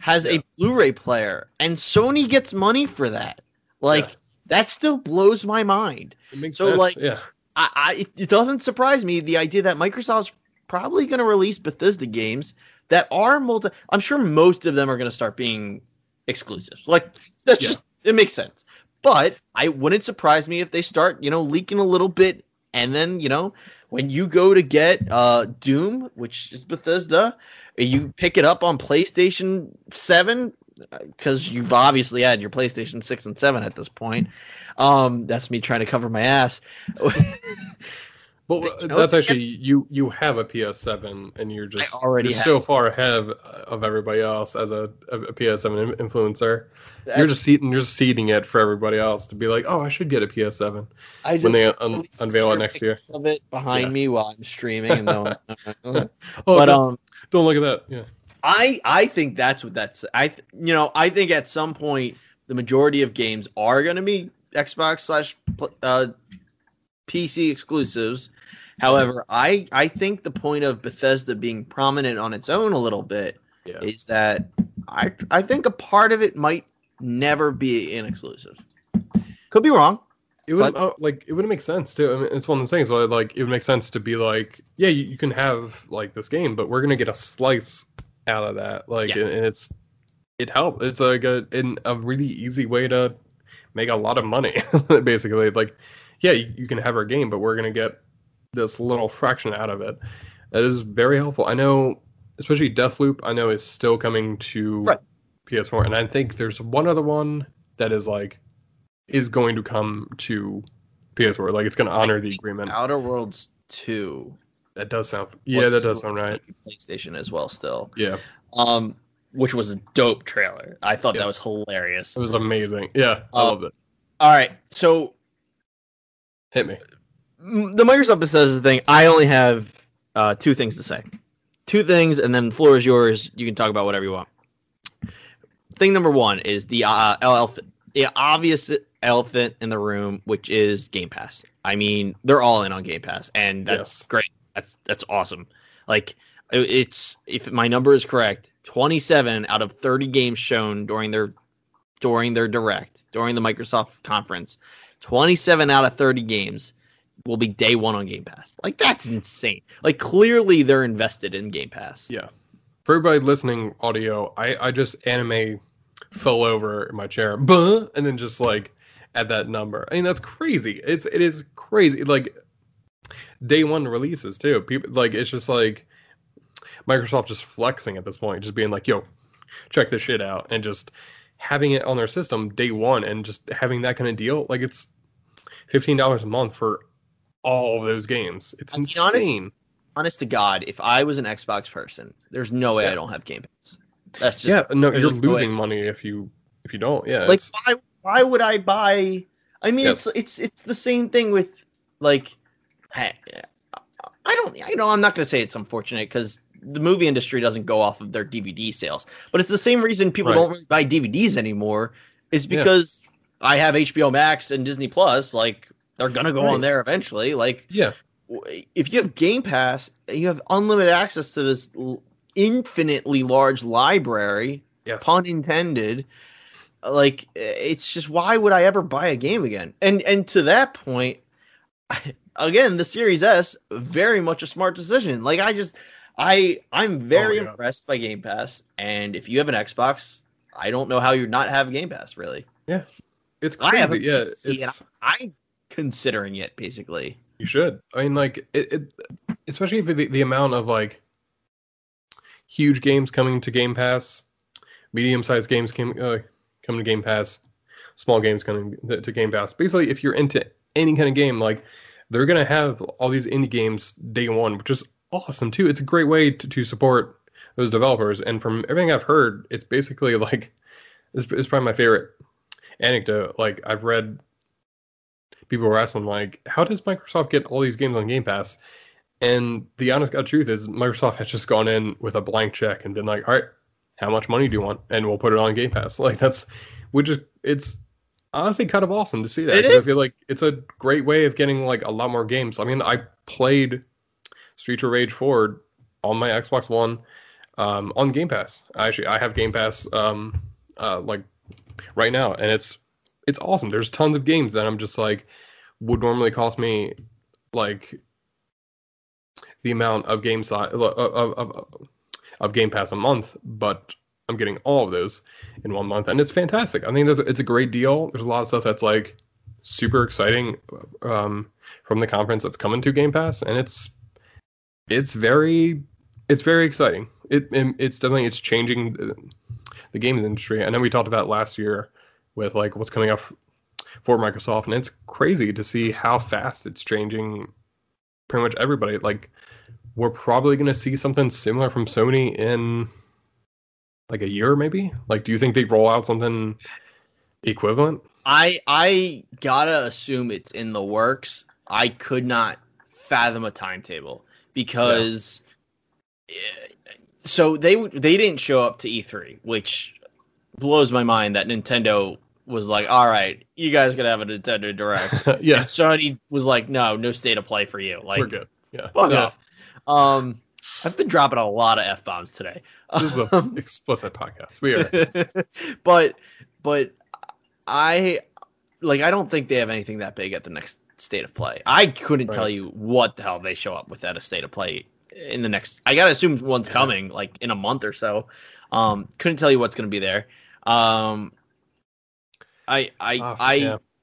has a Blu-ray player, and Sony gets money for that. Like That still blows my mind. It makes sense. Like, yeah. It doesn't surprise me, the idea that Microsoft's probably going to release Bethesda games that are multi. I'm sure most of them are going to start being exclusives. Like, that's just, it makes sense. But I wouldn't surprise me if they start, you know, leaking a little bit. And then, you know, when you go to get Doom, which is Bethesda, you pick it up on PlayStation 7 because you've obviously had your PlayStation 6 and 7 at this point. That's me trying to cover my ass. But that's actually, you have a PS7 and you're just you're so far ahead of everybody else as a PS7 influencer. You're just seeding it for everybody else to be like, oh, I should get a PS7 when they unveil it next year. Of it behind me while I'm streaming, and no one's but don't look at that. Yeah, I think that's what that's. I think at some point the majority of games are going to be Xbox / PC exclusives. However, I think the point of Bethesda being prominent on its own a little bit is that I think a part of it might never be an exclusive. Could be wrong. It would it wouldn't make sense too. I mean, it's one of those things where it would make sense to be like, yeah, you can have this game, but we're gonna get a slice out of that. And it helps. It's like a really easy way to make a lot of money, basically. Yeah, you can have our game, but we're going to get this little fraction out of it. That is very helpful. I know, especially Deathloop, is still coming to PS4. And I think there's one other one that is going to come to PS4. It's going to honor the agreement. Outer Worlds 2. That does sound... Yeah, that does sound right. PlayStation as well, still. Yeah. Which was a dope trailer. I thought that was hilarious. It was amazing. Yeah, I love it. All right, so... Hit me. The Microsoft Bethesda thing, I only have two things to say. Two things, and then the floor is yours. You can talk about whatever you want. Thing number one is the obvious elephant in the room, which is Game Pass. I mean, they're all in on Game Pass, and that's great. That's awesome. It's, if my number is correct, 27 out of 30 games shown during their direct, during the Microsoft conference. 27 out of 30 games will be day one on Game Pass. That's insane. Clearly they're invested in Game Pass. Yeah. For everybody listening audio, I just anime fell over in my chair, and then just at that number. I mean, that's crazy. It is crazy. Day one releases too. People it's just Microsoft just flexing at this point, just being yo, check this shit out, and just having it on their system day one and just having that kind of deal. It's $15 a month for all of those games. It's insane. Honest to God, if I was an Xbox person, there's no way I don't have Game Pass. That's just... Yeah, no, you're losing money if you don't. Yeah. Why would I buy... I mean, it's the same thing with, I'm not going to say it's unfortunate because the movie industry doesn't go off of their DVD sales, but it's the same reason people don't really buy DVDs anymore is because I have HBO Max and Disney Plus. They're going to go on there eventually. If you have Game Pass, you have unlimited access to this infinitely large library, pun intended. It's just, why would I ever buy a game again? And to that point, again, the Series S, very much a smart decision. I'm very impressed by Game Pass, and if you have an Xbox, I don't know how you not have Game Pass, really. Yeah, it's crazy. I'm considering it, basically. You should. I mean, it especially for the amount of, huge games coming to Game Pass, medium-sized games coming to Game Pass, small games coming to Game Pass. Basically, if you're into any kind of game, they're going to have all these indie games day one, which is awesome too. It's a great way to support those developers, and from everything I've heard, it's basically it's probably my favorite anecdote. I've read people were asking how does Microsoft get all these games on Game Pass, and the honest God truth is Microsoft has just gone in with a blank check and been all right, how much money do you want, and we'll put it on Game Pass. It's honestly kind of awesome to see that. I feel it's a great way of getting a lot more games. I mean, I played Streets of Rage 4 on my Xbox One on Game Pass. I have Game Pass right now, and it's it's awesome. There's tons of games that I'm just like would normally cost me like the amount of game size of Game Pass a month, but I'm getting all of those in 1 month, and it's fantastic. I think it's a great deal. There's a lot of stuff that's like super exciting from the conference that's coming to Game Pass, and it's very exciting. It's definitely it's changing the games industry. I know we talked about last year with like what's coming up for Microsoft, and it's crazy to see how fast it's changing. Pretty much everybody. Like, we're probably going to see something similar from Sony in like a year, maybe. Like, do you think they roll out something equivalent? I gotta assume it's in the works. I could not fathom a timetable because so they didn't show up to E3, which blows my mind that Nintendo was like, all right, you guys are going to have a Nintendo Direct. Yeah. And Sony was like, no state of play for you. Like, we're good. Yeah. Fuck off. I've been dropping a lot of F-bombs today. This is an explicit podcast. We are. But I don't think they have anything that big at the next state of play. I couldn't tell you what the hell they show up with at a state of play in the next. I got to assume one's coming like in a month or so. Couldn't tell you what's going to be there. And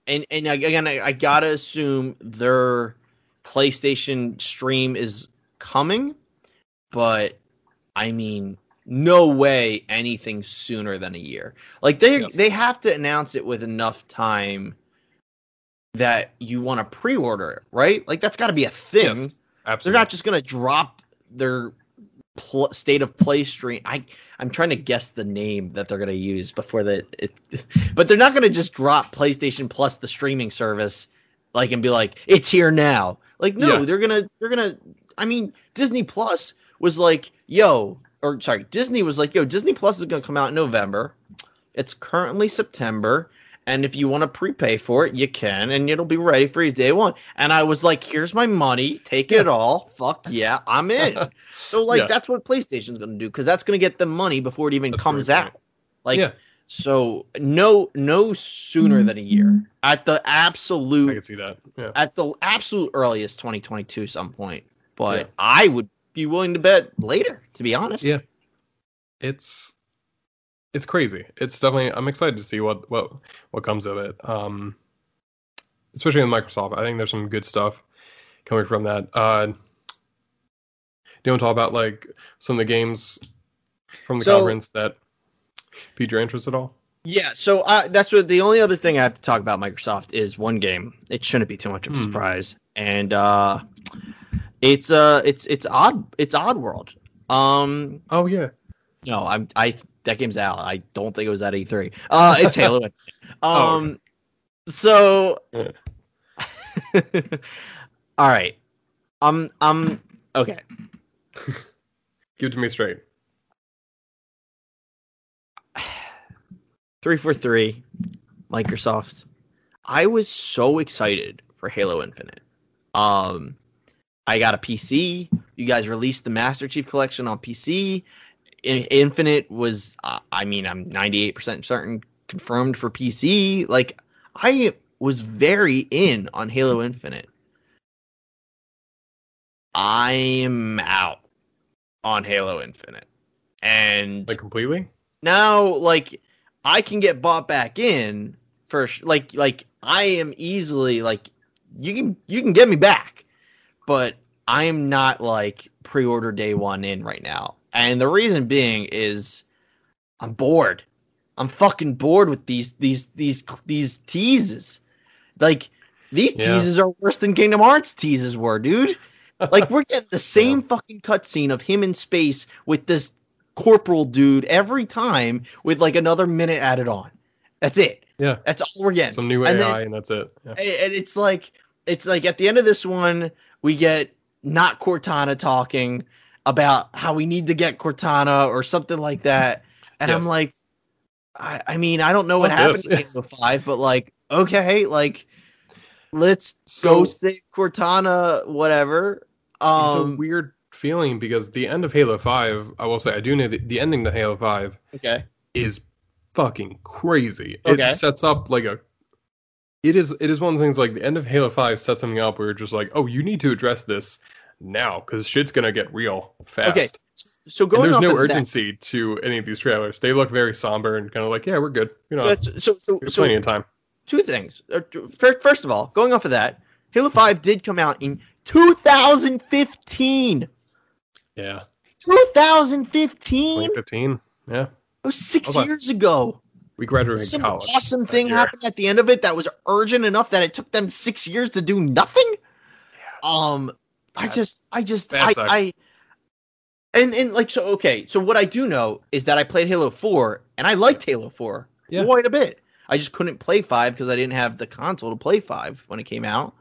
again, I gotta assume their PlayStation stream is coming, but I mean, no way anything sooner than a year. Like they have to announce it with enough time that you want to pre-order it, right? Like that's got to be a thing. Yes, absolutely. They're not just gonna drop their state of play stream. I'm trying to guess the name that they're going to use before but they're not going to just drop PlayStation Plus, the streaming service, like, and be like, it's here now. Like, they're going to, I mean, Disney was like, yo, Disney Plus is going to come out in November. It's currently September. And if you want to prepay for it, you can, and it'll be ready for you day one. And I was like, here's my money. Take it all. Fuck yeah, I'm in. So, like, that's what PlayStation's going to do, because that's going to get the money before it even comes out. Like, so no sooner than a year. At the absolute... I can see that. Yeah. At the absolute earliest, 2022 some point. But I would be willing to bet later, to be honest. Yeah. It's crazy. It's definitely. I'm excited to see what comes of it. Especially with Microsoft, I think there's some good stuff coming from that. Do you want to talk about like some of the games from the conference that piqued your interest at all? Yeah. So that's what the only other thing I have to talk about Microsoft is one game. It shouldn't be too much of a surprise, and it's odd. It's Oddworld. Oh yeah. No, that game's out. I don't think it was at E3. It's Halo. All right. Okay. Give it to me straight. 343, Microsoft. I was so excited for Halo Infinite. I got a PC. You guys released the Master Chief Collection on PC. Infinite was, I mean, I'm 98% certain, confirmed for PC. Like, I was very in on Halo Infinite. I'm out on Halo Infinite. And... like, completely? Now, like, I can get bought back in for... Like I am easily, like, you can get me back. But I am not, like, pre-order day one in right now. And the reason being is I'm bored. I'm fucking bored with these teases. Like, these teases are worse than Kingdom Hearts teases were, dude. Like, we're getting the same fucking cutscene of him in space with this corporal dude every time with, like, another minute added on. That's it. Yeah. That's all we're getting. Some new AI and that's it. Yeah. And it's like at the end of this one, we get not Cortana talking about how we need to get Cortana or something like that. And I'm like, I mean, I don't know what happened to Halo 5, but like, okay, like, let's go save Cortana, whatever. It's a weird feeling because the end of Halo 5, I will say, I do know the ending to Halo 5 is fucking crazy. Okay. It sets up like a It is one of the things, like, the end of Halo 5 set something up where you're just like, oh, you need to address this now, because shit's going to get real fast. Okay, so going and there's no urgency to any of these trailers. They look very somber and kind of like, yeah, we're good. You know, there's plenty of time. Two things. First of all, going off of that, Halo 5 did come out in 2015. Yeah. 2015? 2015, yeah. It was six years ago. We graduated college. Some awesome thing happened at the end of it that was urgent enough that it took them 6 years to do nothing. Yeah. So what I do know is that I played Halo 4 and I liked Halo 4 quite a bit. I just couldn't play 5 because I didn't have the console to play 5 when it came out.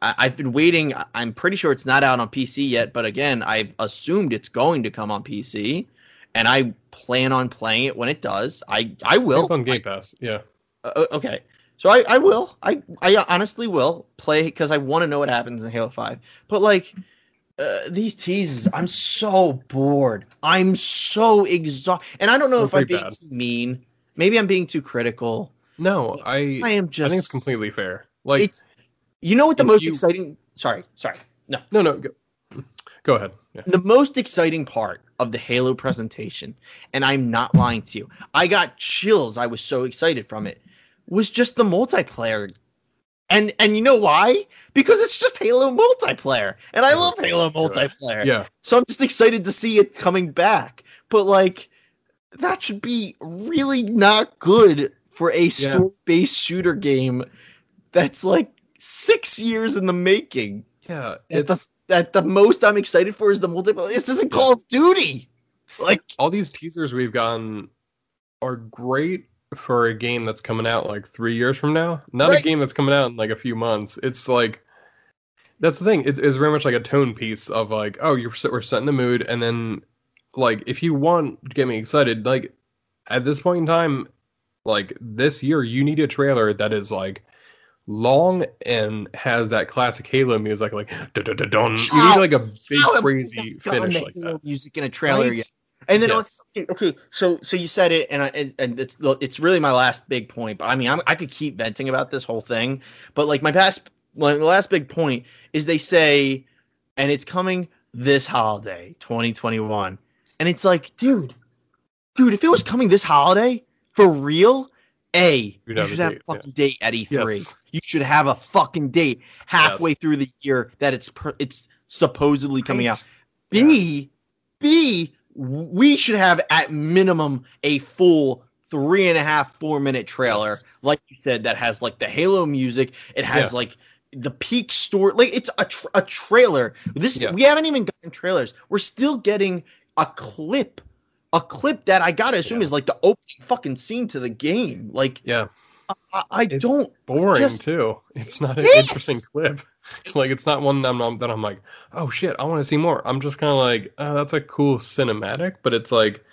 I've been waiting. I'm pretty sure it's not out on PC yet, but again, I've assumed it's going to come on PC. And I plan on playing it when it does. I will. It's on Game Pass, yeah. Okay. So I will. I honestly will play because I want to know what happens in Halo 5. But, like, these teases, I'm so bored. I'm so exhausted. And I don't know if I'm being too mean. Maybe I'm being too critical. No, I am just... I think it's completely fair. Like, you know what the most exciting... Sorry. No. Go ahead. Yeah. The most exciting part of the Halo presentation, and I'm not lying to you, I got chills. I was so excited from it. Was just the multiplayer, and you know why? Because it's just Halo multiplayer, and I love Halo multiplayer. Yeah. So I'm just excited to see it coming back. But like, that should be really not good for a story-based shooter game that's like 6 years in the making. Yeah, that the most I'm excited for is the multiplayer. This isn't Call of Duty. Like, all these teasers we've gotten are great for a game that's coming out like 3 years from now. Not a game that's coming out in like a few months. It's like, that's the thing. It's very much like a tone piece of like, oh, we're setting the mood. And then like, if you want to get me excited, like at this point in time, like this year, you need a trailer that is like, long and has that classic Halo music, like da da da dun. You need like a big crazy finish like that. Music in a trailer, right? And then so you said it, and it's really my last big point. But I mean, I could keep venting about this whole thing, but like my last big point is they say, and it's coming this holiday, 2021, and it's like, dude, if it was coming this holiday for real. You should have a fucking date at E3. Yes. You should have a fucking date halfway through the year that it's supposedly coming out. We should have at minimum a full 3.5-4 minute trailer, like you said, that has like the Halo music. It has like the peak story. Like it's a trailer. We haven't even gotten trailers. We're still getting a clip that I gotta assume is like the opening fucking scene to the game. Like, it's boring too. It's not an interesting clip. Like, it's not one that I'm like, oh shit, I want to see more. I'm just kind of like, oh, that's a cool cinematic, but it's like,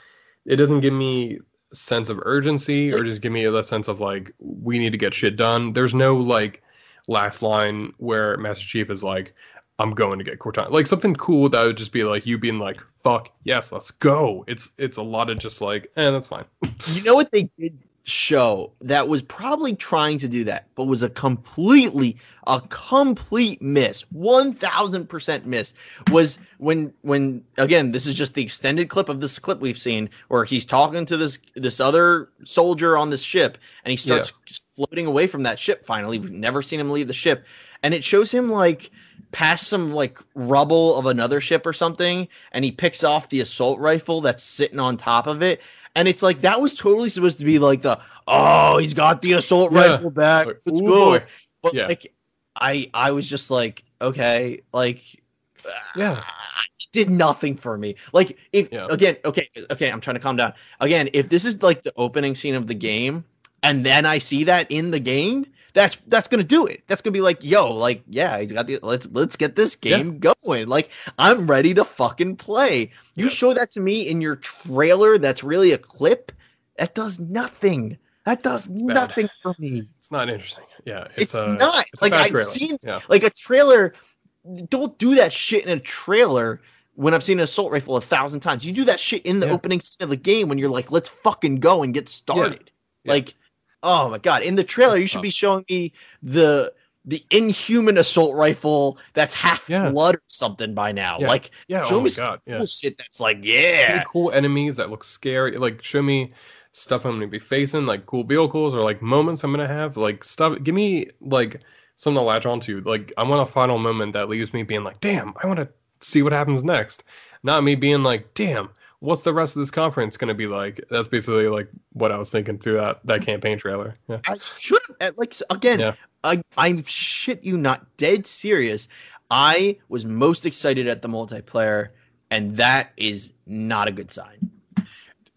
it doesn't give me a sense of urgency or just give me a sense of like, we need to get shit done. There's no like last line where Master Chief is like, I'm going to get Cortana. Like something cool that would just be like you being like, fuck, yes, let's go. It's a lot of just like, that's fine. You know what they did show that was probably trying to do that, but was a complete miss, 1,000% miss, was when again, this is just the extended clip of this clip we've seen, where he's talking to this other soldier on this ship, and he starts floating away from that ship finally. We've never seen him leave the ship. And it shows him like past some like rubble of another ship or something, and he picks off the assault rifle that's sitting on top of it. And it's like, that was totally supposed to be like he's got the assault rifle back. Like, let's go. Boy. But like, I was just like, okay, like, it did nothing for me. Like, if again, okay, I'm trying to calm down. Again, if this is like the opening scene of the game, and then I see that in the game. That's gonna do it. That's gonna be like, yo, like, yeah, he's got the let's get this game going. Like, I'm ready to fucking play. You show that to me in your trailer that's really a clip, that does nothing. That does nothing for me. It's not interesting. Yeah. It's not. It's like I've seen like a trailer. Don't do that shit in a trailer when I've seen an assault rifle 1,000 times. You do that shit in the opening scene of the game when you're like, let's fucking go and get started. Yeah. Like Oh my God. In the trailer, that's you should tough. Be showing me the Inhuman assault rifle that's half blood or something by now. Yeah. Like, show me some cool shit that's like, really cool enemies that look scary. Like, show me stuff I'm going to be facing, like cool vehicles or like moments I'm going to have. Like, stuff. Give me like something to latch onto. Like, I want a final moment that leaves me being like, damn, I want to see what happens next. Not me being like, damn, what's the rest of this conference going to be like? That's basically like what I was thinking through that campaign trailer. Yeah. I should have, like, again. Yeah. I'm shit you not, dead serious. I was most excited at the multiplayer, and that is not a good sign. Do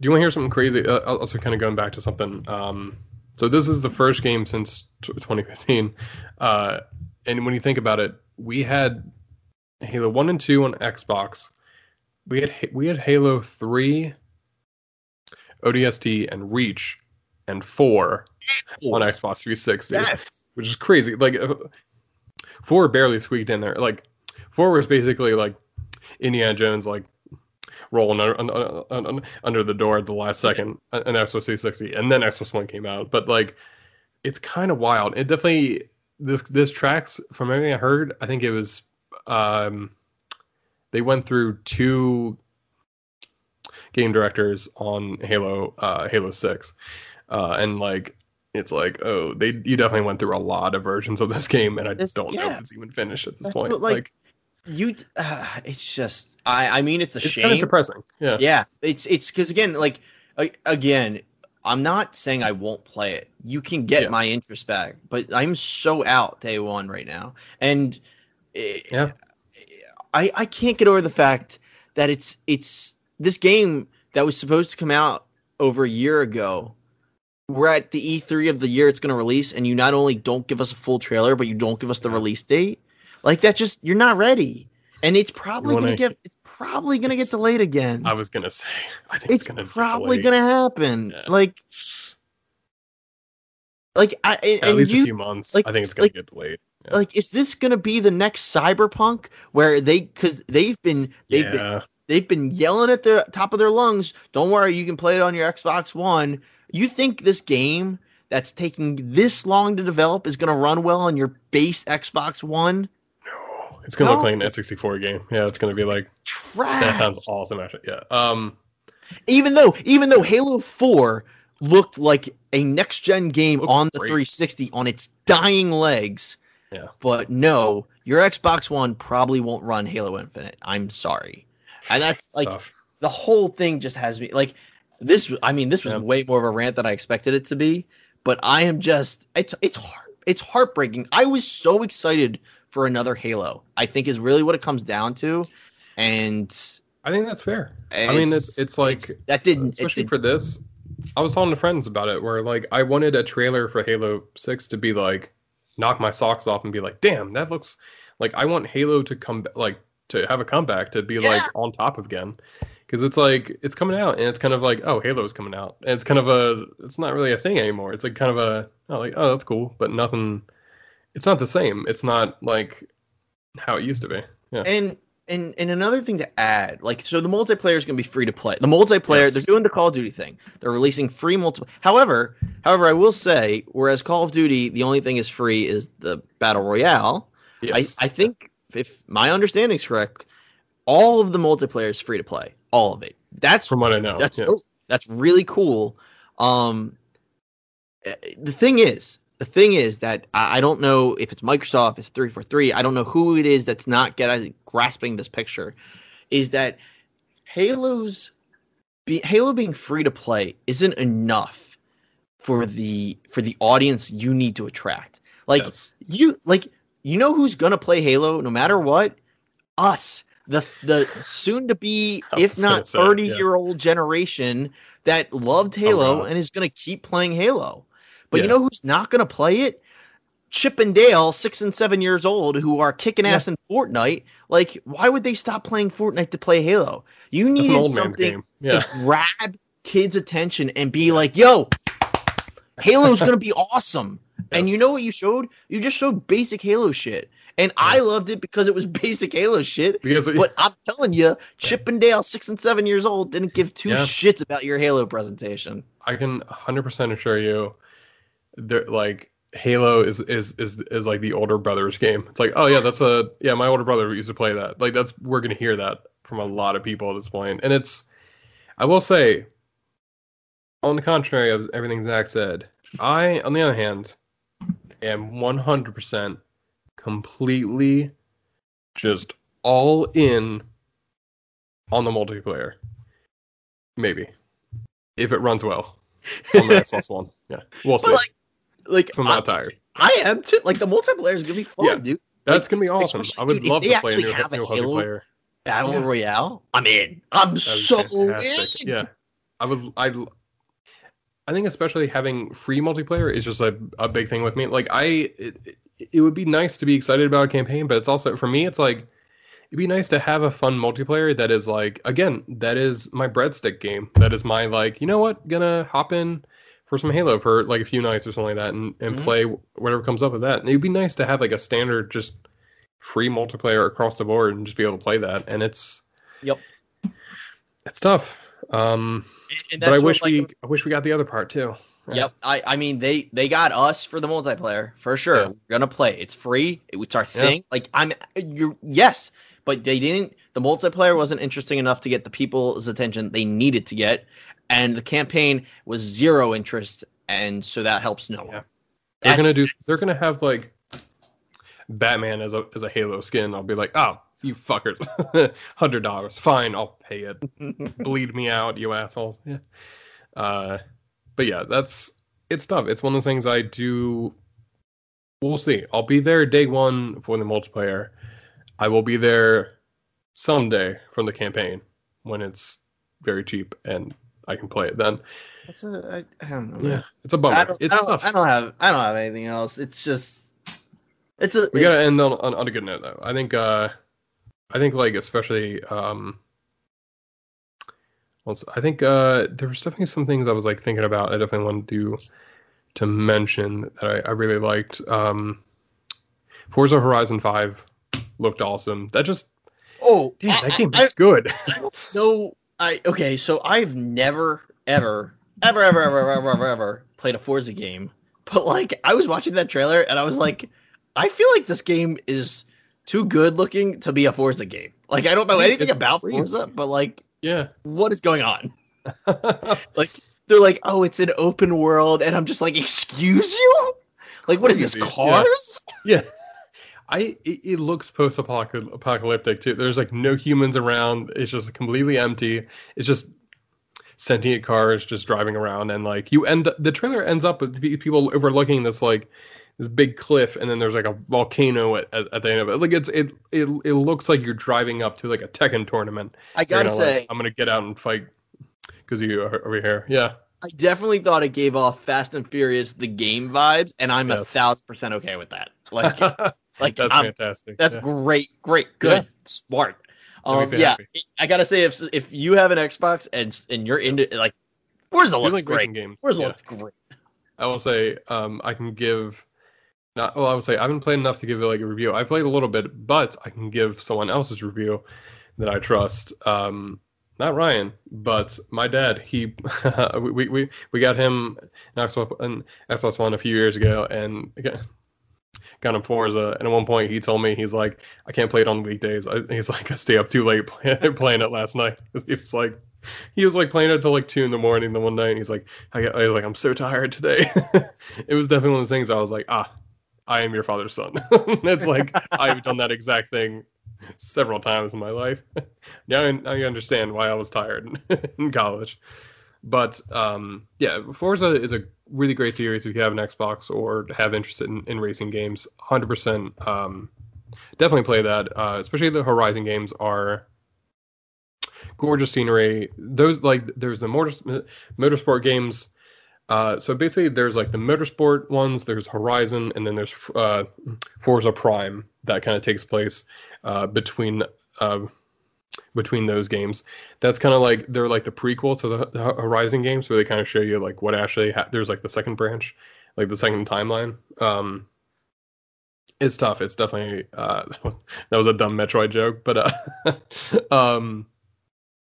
you want to hear something crazy? Also, kind of going back to something. So this is the first game since 2015. And when you think about it, we had Halo 1 and 2 on Xbox. We had Halo 3, ODST, and Reach, and 4 on Xbox 360. Yes. Which is crazy. Like, 4 barely squeaked in there. Like, 4 was basically like Indiana Jones, like rolling under the door at the last second, an Xbox 360, and then Xbox One came out. But like, it's kind of wild. It definitely this tracks from everything I heard. I think it was they went through 2 game directors on Halo 6, and like. It's like, oh, you definitely went through a lot of versions of this game, and I don't know if it's even finished at this point. What, it's just, I mean, it's shame. It's kind of depressing. Yeah, it's because again, I'm not saying I won't play it. You can get my interest back, but I'm so out day one right now, and I can't get over the fact that it's this game that was supposed to come out over a year ago. We're at the E3 of the year it's going to release, and you not only don't give us a full trailer, but you don't give us the release date. Like, that just, you're not ready, and it's probably going to get delayed again. I was going to say, I think it's probably going to happen. Yeah. At least a few months. I think it's going to get delayed. Yeah. Like, is this going to be the next Cyberpunk, where they've been yelling at the top of their lungs? Don't worry, you can play it on your Xbox One. You think this game that's taking this long to develop is going to run well on your base Xbox One? No. It's going to look like an N64 game. Yeah, it's going to be like trash. That sounds awesome, actually. Yeah. Even though Halo 4 looked like a next-gen game on the 360 on its dying legs, but no, your Xbox One probably won't run Halo Infinite. I'm sorry. And that's like the whole thing just has me like... This was way more of a rant than I expected it to be, but I am just it's heartbreaking. I was so excited for another Halo. I think is really what it comes down to, and I think that's fair. I mean, it's like that didn't especially for this. I was talking to friends about it, where like I wanted a trailer for Halo 6 to be like knock my socks off and be like, damn, that looks like I want Halo to come like to have a comeback to be like on top of again. Because it's like, it's coming out, and it's kind of like, oh, Halo's coming out. And it's kind of it's not really a thing anymore. It's like kind of oh, that's cool, but nothing, it's not the same. It's not like how it used to be. Yeah. And another thing to add, like, so the multiplayer is going to be free to play. The multiplayer, they're doing the Call of Duty thing. They're releasing free multiplayer. However, I will say, whereas Call of Duty, the only thing is free is the Battle Royale. Yes. I think, if my understanding is correct, all of the multiplayer is free to play. All of it. That's from what I know. That's really cool. The thing is that I don't know if it's Microsoft, it's 343. I don't know who it is that's not grasping this picture. Is that Halo being free to play isn't enough for the audience you need to attract. Like you know who's gonna play Halo no matter what? Us. The soon-to-be, if not 30-year-old generation that loved Halo and is going to keep playing Halo. But you know who's not going to play it? Chip and Dale, 6 and 7 years old, who are kicking ass in Fortnite. Like, why would they stop playing Fortnite to play Halo? You needed something to grab kids' attention and be like, yo, Halo's going to be awesome. Yes. And you know what you showed? You just showed basic Halo shit. And I loved it because it was basic Halo shit. But I'm telling you, Chip and Dale, 6 and 7 years old, didn't give two shits about your Halo presentation. I can 100% assure you, they're like, Halo is like the older brother's game. It's like, oh yeah, that's a, yeah, my older brother used to play that. Like, that's, we're going to hear that from a lot of people at this point. And it's, I will say, on the contrary of everything Zach said, I, on the other hand, am 100% completely just all in on the multiplayer. Maybe. If it runs well. On the Xbox One. Yeah. We'll see. Like I'm not tired. I am too. Like, the multiplayer is gonna be fun, yeah, dude. That's gonna be awesome. I would love to play a new multiplayer battle royale. I mean, I'm so in. Yeah, I would. I think especially having free multiplayer is just a big thing with me. Like, it would be nice to be excited about a campaign, but it's also, for me, it's like, it'd be nice to have a fun multiplayer that is like, again, that is my breadstick game. That is my, like, you know what, gonna hop in for some Halo for like a few nights or something like that, and mm-hmm. play whatever comes up with that. And it'd be nice to have like a standard, just free multiplayer across the board and just be able to play that. And it's, yep, it's tough. And but I wish we got the other part too. Right? Yep. I mean, they got us for the multiplayer for sure. Yeah. We're gonna play. It's free. It's our thing. Yeah. Like, yes, but they didn't. The multiplayer wasn't interesting enough to get the people's attention they needed to get. And the campaign was zero interest, and so that helps no one. Yeah. They're gonna have like Batman as a Halo skin. I'll be like, oh, you fuckers, $100, fine, I'll pay it. Bleed me out, you assholes. Yeah. But yeah, it's tough. It's one of those things I do. We'll see. I'll be there day one for the multiplayer. I will be there someday from the campaign when it's very cheap and I can play it then. That's I don't know. Man. Yeah, it's a bummer. I don't have anything else. It's just, we gotta end on a good note though. I think like especially there were definitely some things I was like thinking about. I definitely wanted to mention that I really liked. Forza Horizon 5 looked awesome. That just that game is good. So I've never, ever played a Forza game. But, like, I was watching that trailer, and I was like, I feel like this game is too good-looking to be a Forza game. Like, I don't know anything about Forza, but, like, yeah, what is going on? Like, they're like, oh, it's an open world, and I'm just like, excuse you? Like, what is this, cars? Yeah. It looks post-apocalyptic too. There's like no humans around. It's just completely empty. It's just sentient cars just driving around, and like the trailer ends up with people overlooking this like this big cliff, and then there's like a volcano at the end of it. Like it looks like you're driving up to like a Tekken tournament. I gotta say, like, I'm gonna get out and fight because you are over here. Yeah. I definitely thought it gave off Fast and Furious the game vibes, and I'm 1,000% okay with that. Like. Like, that's fantastic. That's great, good, yeah. Smart. Yeah, I gotta say, if you have an Xbox and you're into like, Forza looks great. Forza looks great. I will say, I would say I haven't played enough to give it like a review. I played a little bit, but I can give someone else's review that I trust. Not Ryan, but my dad. He, we got him an Xbox One a few years ago, and again. Got him Forza, and at one point he told me, he's like, I can't play it on weekdays. He's like, I stay up too late playing it last night. He was like playing it till like 2 a.m. the one night, and he's like, I was like, I'm so tired today. It was definitely one of those things I was like, I am your father's son. It's like, I've done that exact thing several times in my life. Now you understand why I was tired in college. But yeah, Forza is a really great series if you have an Xbox or have interest in racing games. 100%, definitely play that. Especially the Horizon games are gorgeous scenery. Those, like, there's the motorsport games. So basically, there's like the motorsport ones. There's Horizon, and then there's Forza Prime that kind of takes place between those games. That's kind of like, they're like the prequel to the Horizon games, where they kind of show you like what actually there's like the second branch, like the second timeline. It's tough. It's definitely that was a dumb Metroid joke, but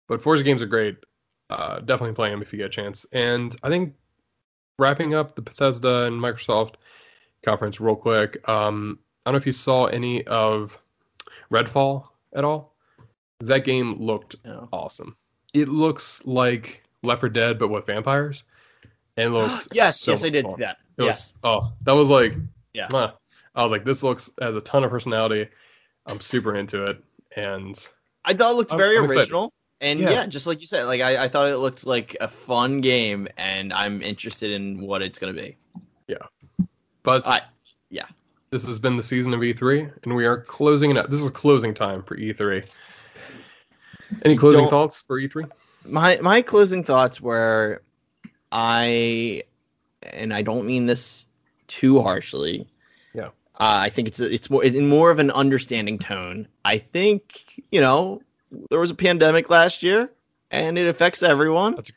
but Forza games are great. Definitely play them if you get a chance. And I think wrapping up the Bethesda and Microsoft conference real quick, I don't know if you saw any of Redfall at all. That game looked awesome. It looks like Left 4 Dead, but with vampires. And it looks Yes, I did see that. Yes. I was like, this looks has a ton of personality. I'm super into it. And I thought it looked very original. And yeah, just like you said, like I thought it looked like a fun game, and I'm interested in what it's going to be. Yeah. But this has been the season of E3, and we are closing it up. This is closing time for E3. Any closing thoughts for E3? My closing thoughts were, I don't mean this too harshly. Yeah. I think it's more of an understanding tone. I think, you know, there was a pandemic last year, and it affects everyone. That's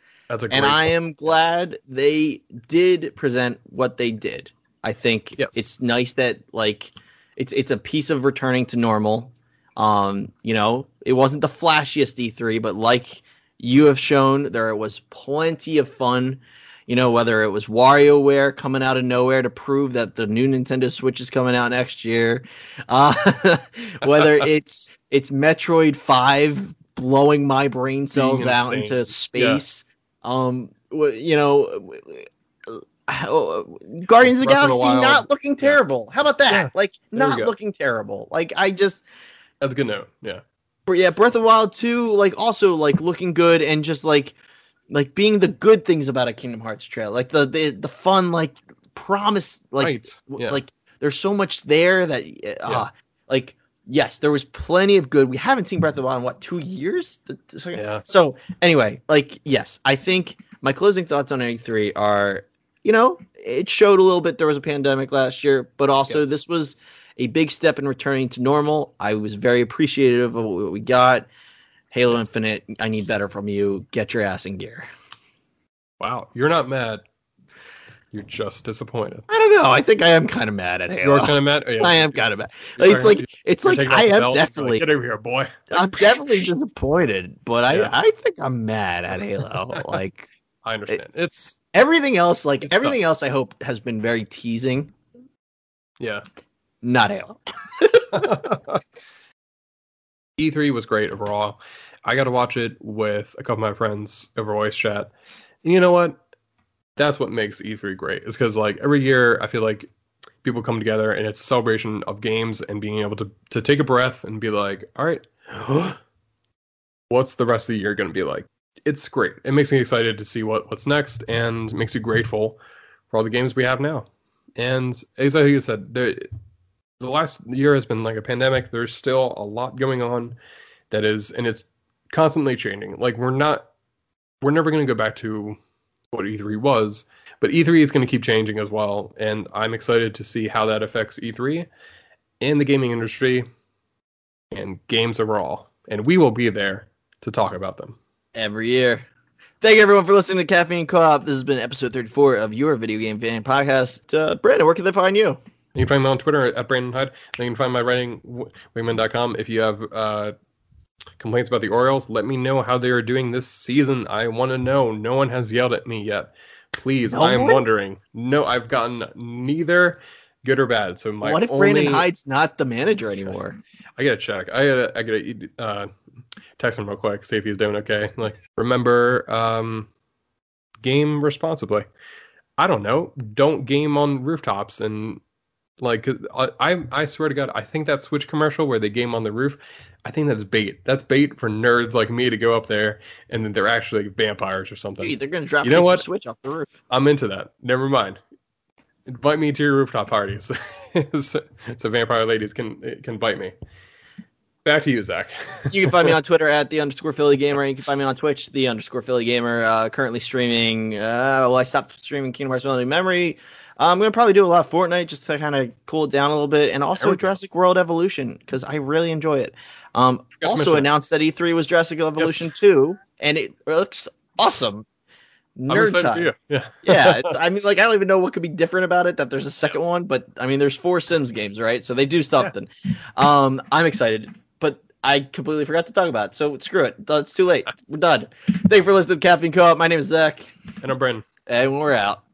a great point. I am glad they did present what they did. I think it's nice that, like, it's a piece of returning to normal. You know, it wasn't the flashiest E3, but like you have shown, there was plenty of fun. You know, whether it was WarioWare coming out of nowhere to prove that the new Nintendo Switch is coming out next year, whether it's Metroid 5 blowing my brain cells out into space. Yeah. You know, Guardians of the Galaxy not looking terrible. Yeah. How about that? Yeah. Like, not looking terrible. Like, I just... That's a good note, yeah. But yeah, Breath of the Wild 2, like, also, like, looking good and just, like being the good things about a Kingdom Hearts trailer. Like, the fun, like, promise, like, like there's so much there that, like, yes, there was plenty of good. We haven't seen Breath of the Wild in, what, 2 years? Yeah. So, anyway, like, yes, I think my closing thoughts on E3 are, you know, it showed a little bit there was a pandemic last year, but also this was a big step in returning to normal. I was very appreciative of what we got. Halo Infinite, I need better from you. Get your ass in gear. Wow, you're not mad. You're just disappointed. I don't know. I think I am kind of mad at Halo. You're kind of mad? Oh, yeah. I am kind of mad. Like, it's like I am definitely... Like, get over here, boy. I'm definitely disappointed, but I think I'm mad at Halo. Like, I understand. It's... Everything else, I hope, has been very teasing. Yeah. Not Halo. E3 was great overall. I got to watch it with a couple of my friends over voice chat. And you know what? That's what makes E3 great. It's because, like, every year I feel like people come together and it's a celebration of games and being able to take a breath and be like, all right, what's the rest of the year going to be like? It's great. It makes me excited to see what's next and makes you grateful for all the games we have now. And as you said, the last year has been like a pandemic. There's still a lot going on that is, and it's constantly changing. Like, we're never going to go back to what E3 was, but E3 is going to keep changing as well. And I'm excited to see how that affects E3 and the gaming industry and games overall. And we will be there to talk about them. Every year. Thank you, everyone, for listening to Caffeine Co-op. This has been episode 34 of your Video Game Fan Podcast. Brandon, where can they find you? You can find me on Twitter at Brandon Hyde. You can find my writing wingman.com. If you have complaints about the Orioles, let me know how they are doing this season. I want to know. No one has yelled at me yet. Please, no, I am wondering. No, I've gotten neither good or bad. So what if Brandon Hyde's not the manager anymore? I gotta check. I gotta text him real quick, see if he's doing okay. Like, remember, game responsibly. I don't know. Don't game on rooftops. And like, I swear to God, I think that Switch commercial where they game on the roof, I think that's bait. That's bait for nerds like me to go up there, and then they're actually vampires or something. Dude, they're gonna drop the Switch off the roof. I'm into that. Never mind. Invite me to your rooftop parties. So vampire ladies can bite me. Back to you, Zach. You can find me on Twitter at @_PhillyGamer. You can find me on Twitch, @PhillyGamer. Currently streaming. Well, I stopped streaming Kingdom Hearts Melody of Memory. I'm going to probably do a lot of Fortnite just to kind of cool it down a little bit. And also Jurassic World Evolution, because I really enjoy it. Also announced that E3 was Jurassic Evolution 2. And it looks awesome. Nerd time. You. Yeah. I mean, like, I don't even know what could be different about it, that there's a second one, but I mean, there's 4 Sims games, right? So they do something. Yeah. I'm excited, but I completely forgot to talk about it. So screw it. It's too late. We're done. Thank you for listening to Caffeine Co-op. My name is Zach. And I'm Brandon. And we're out.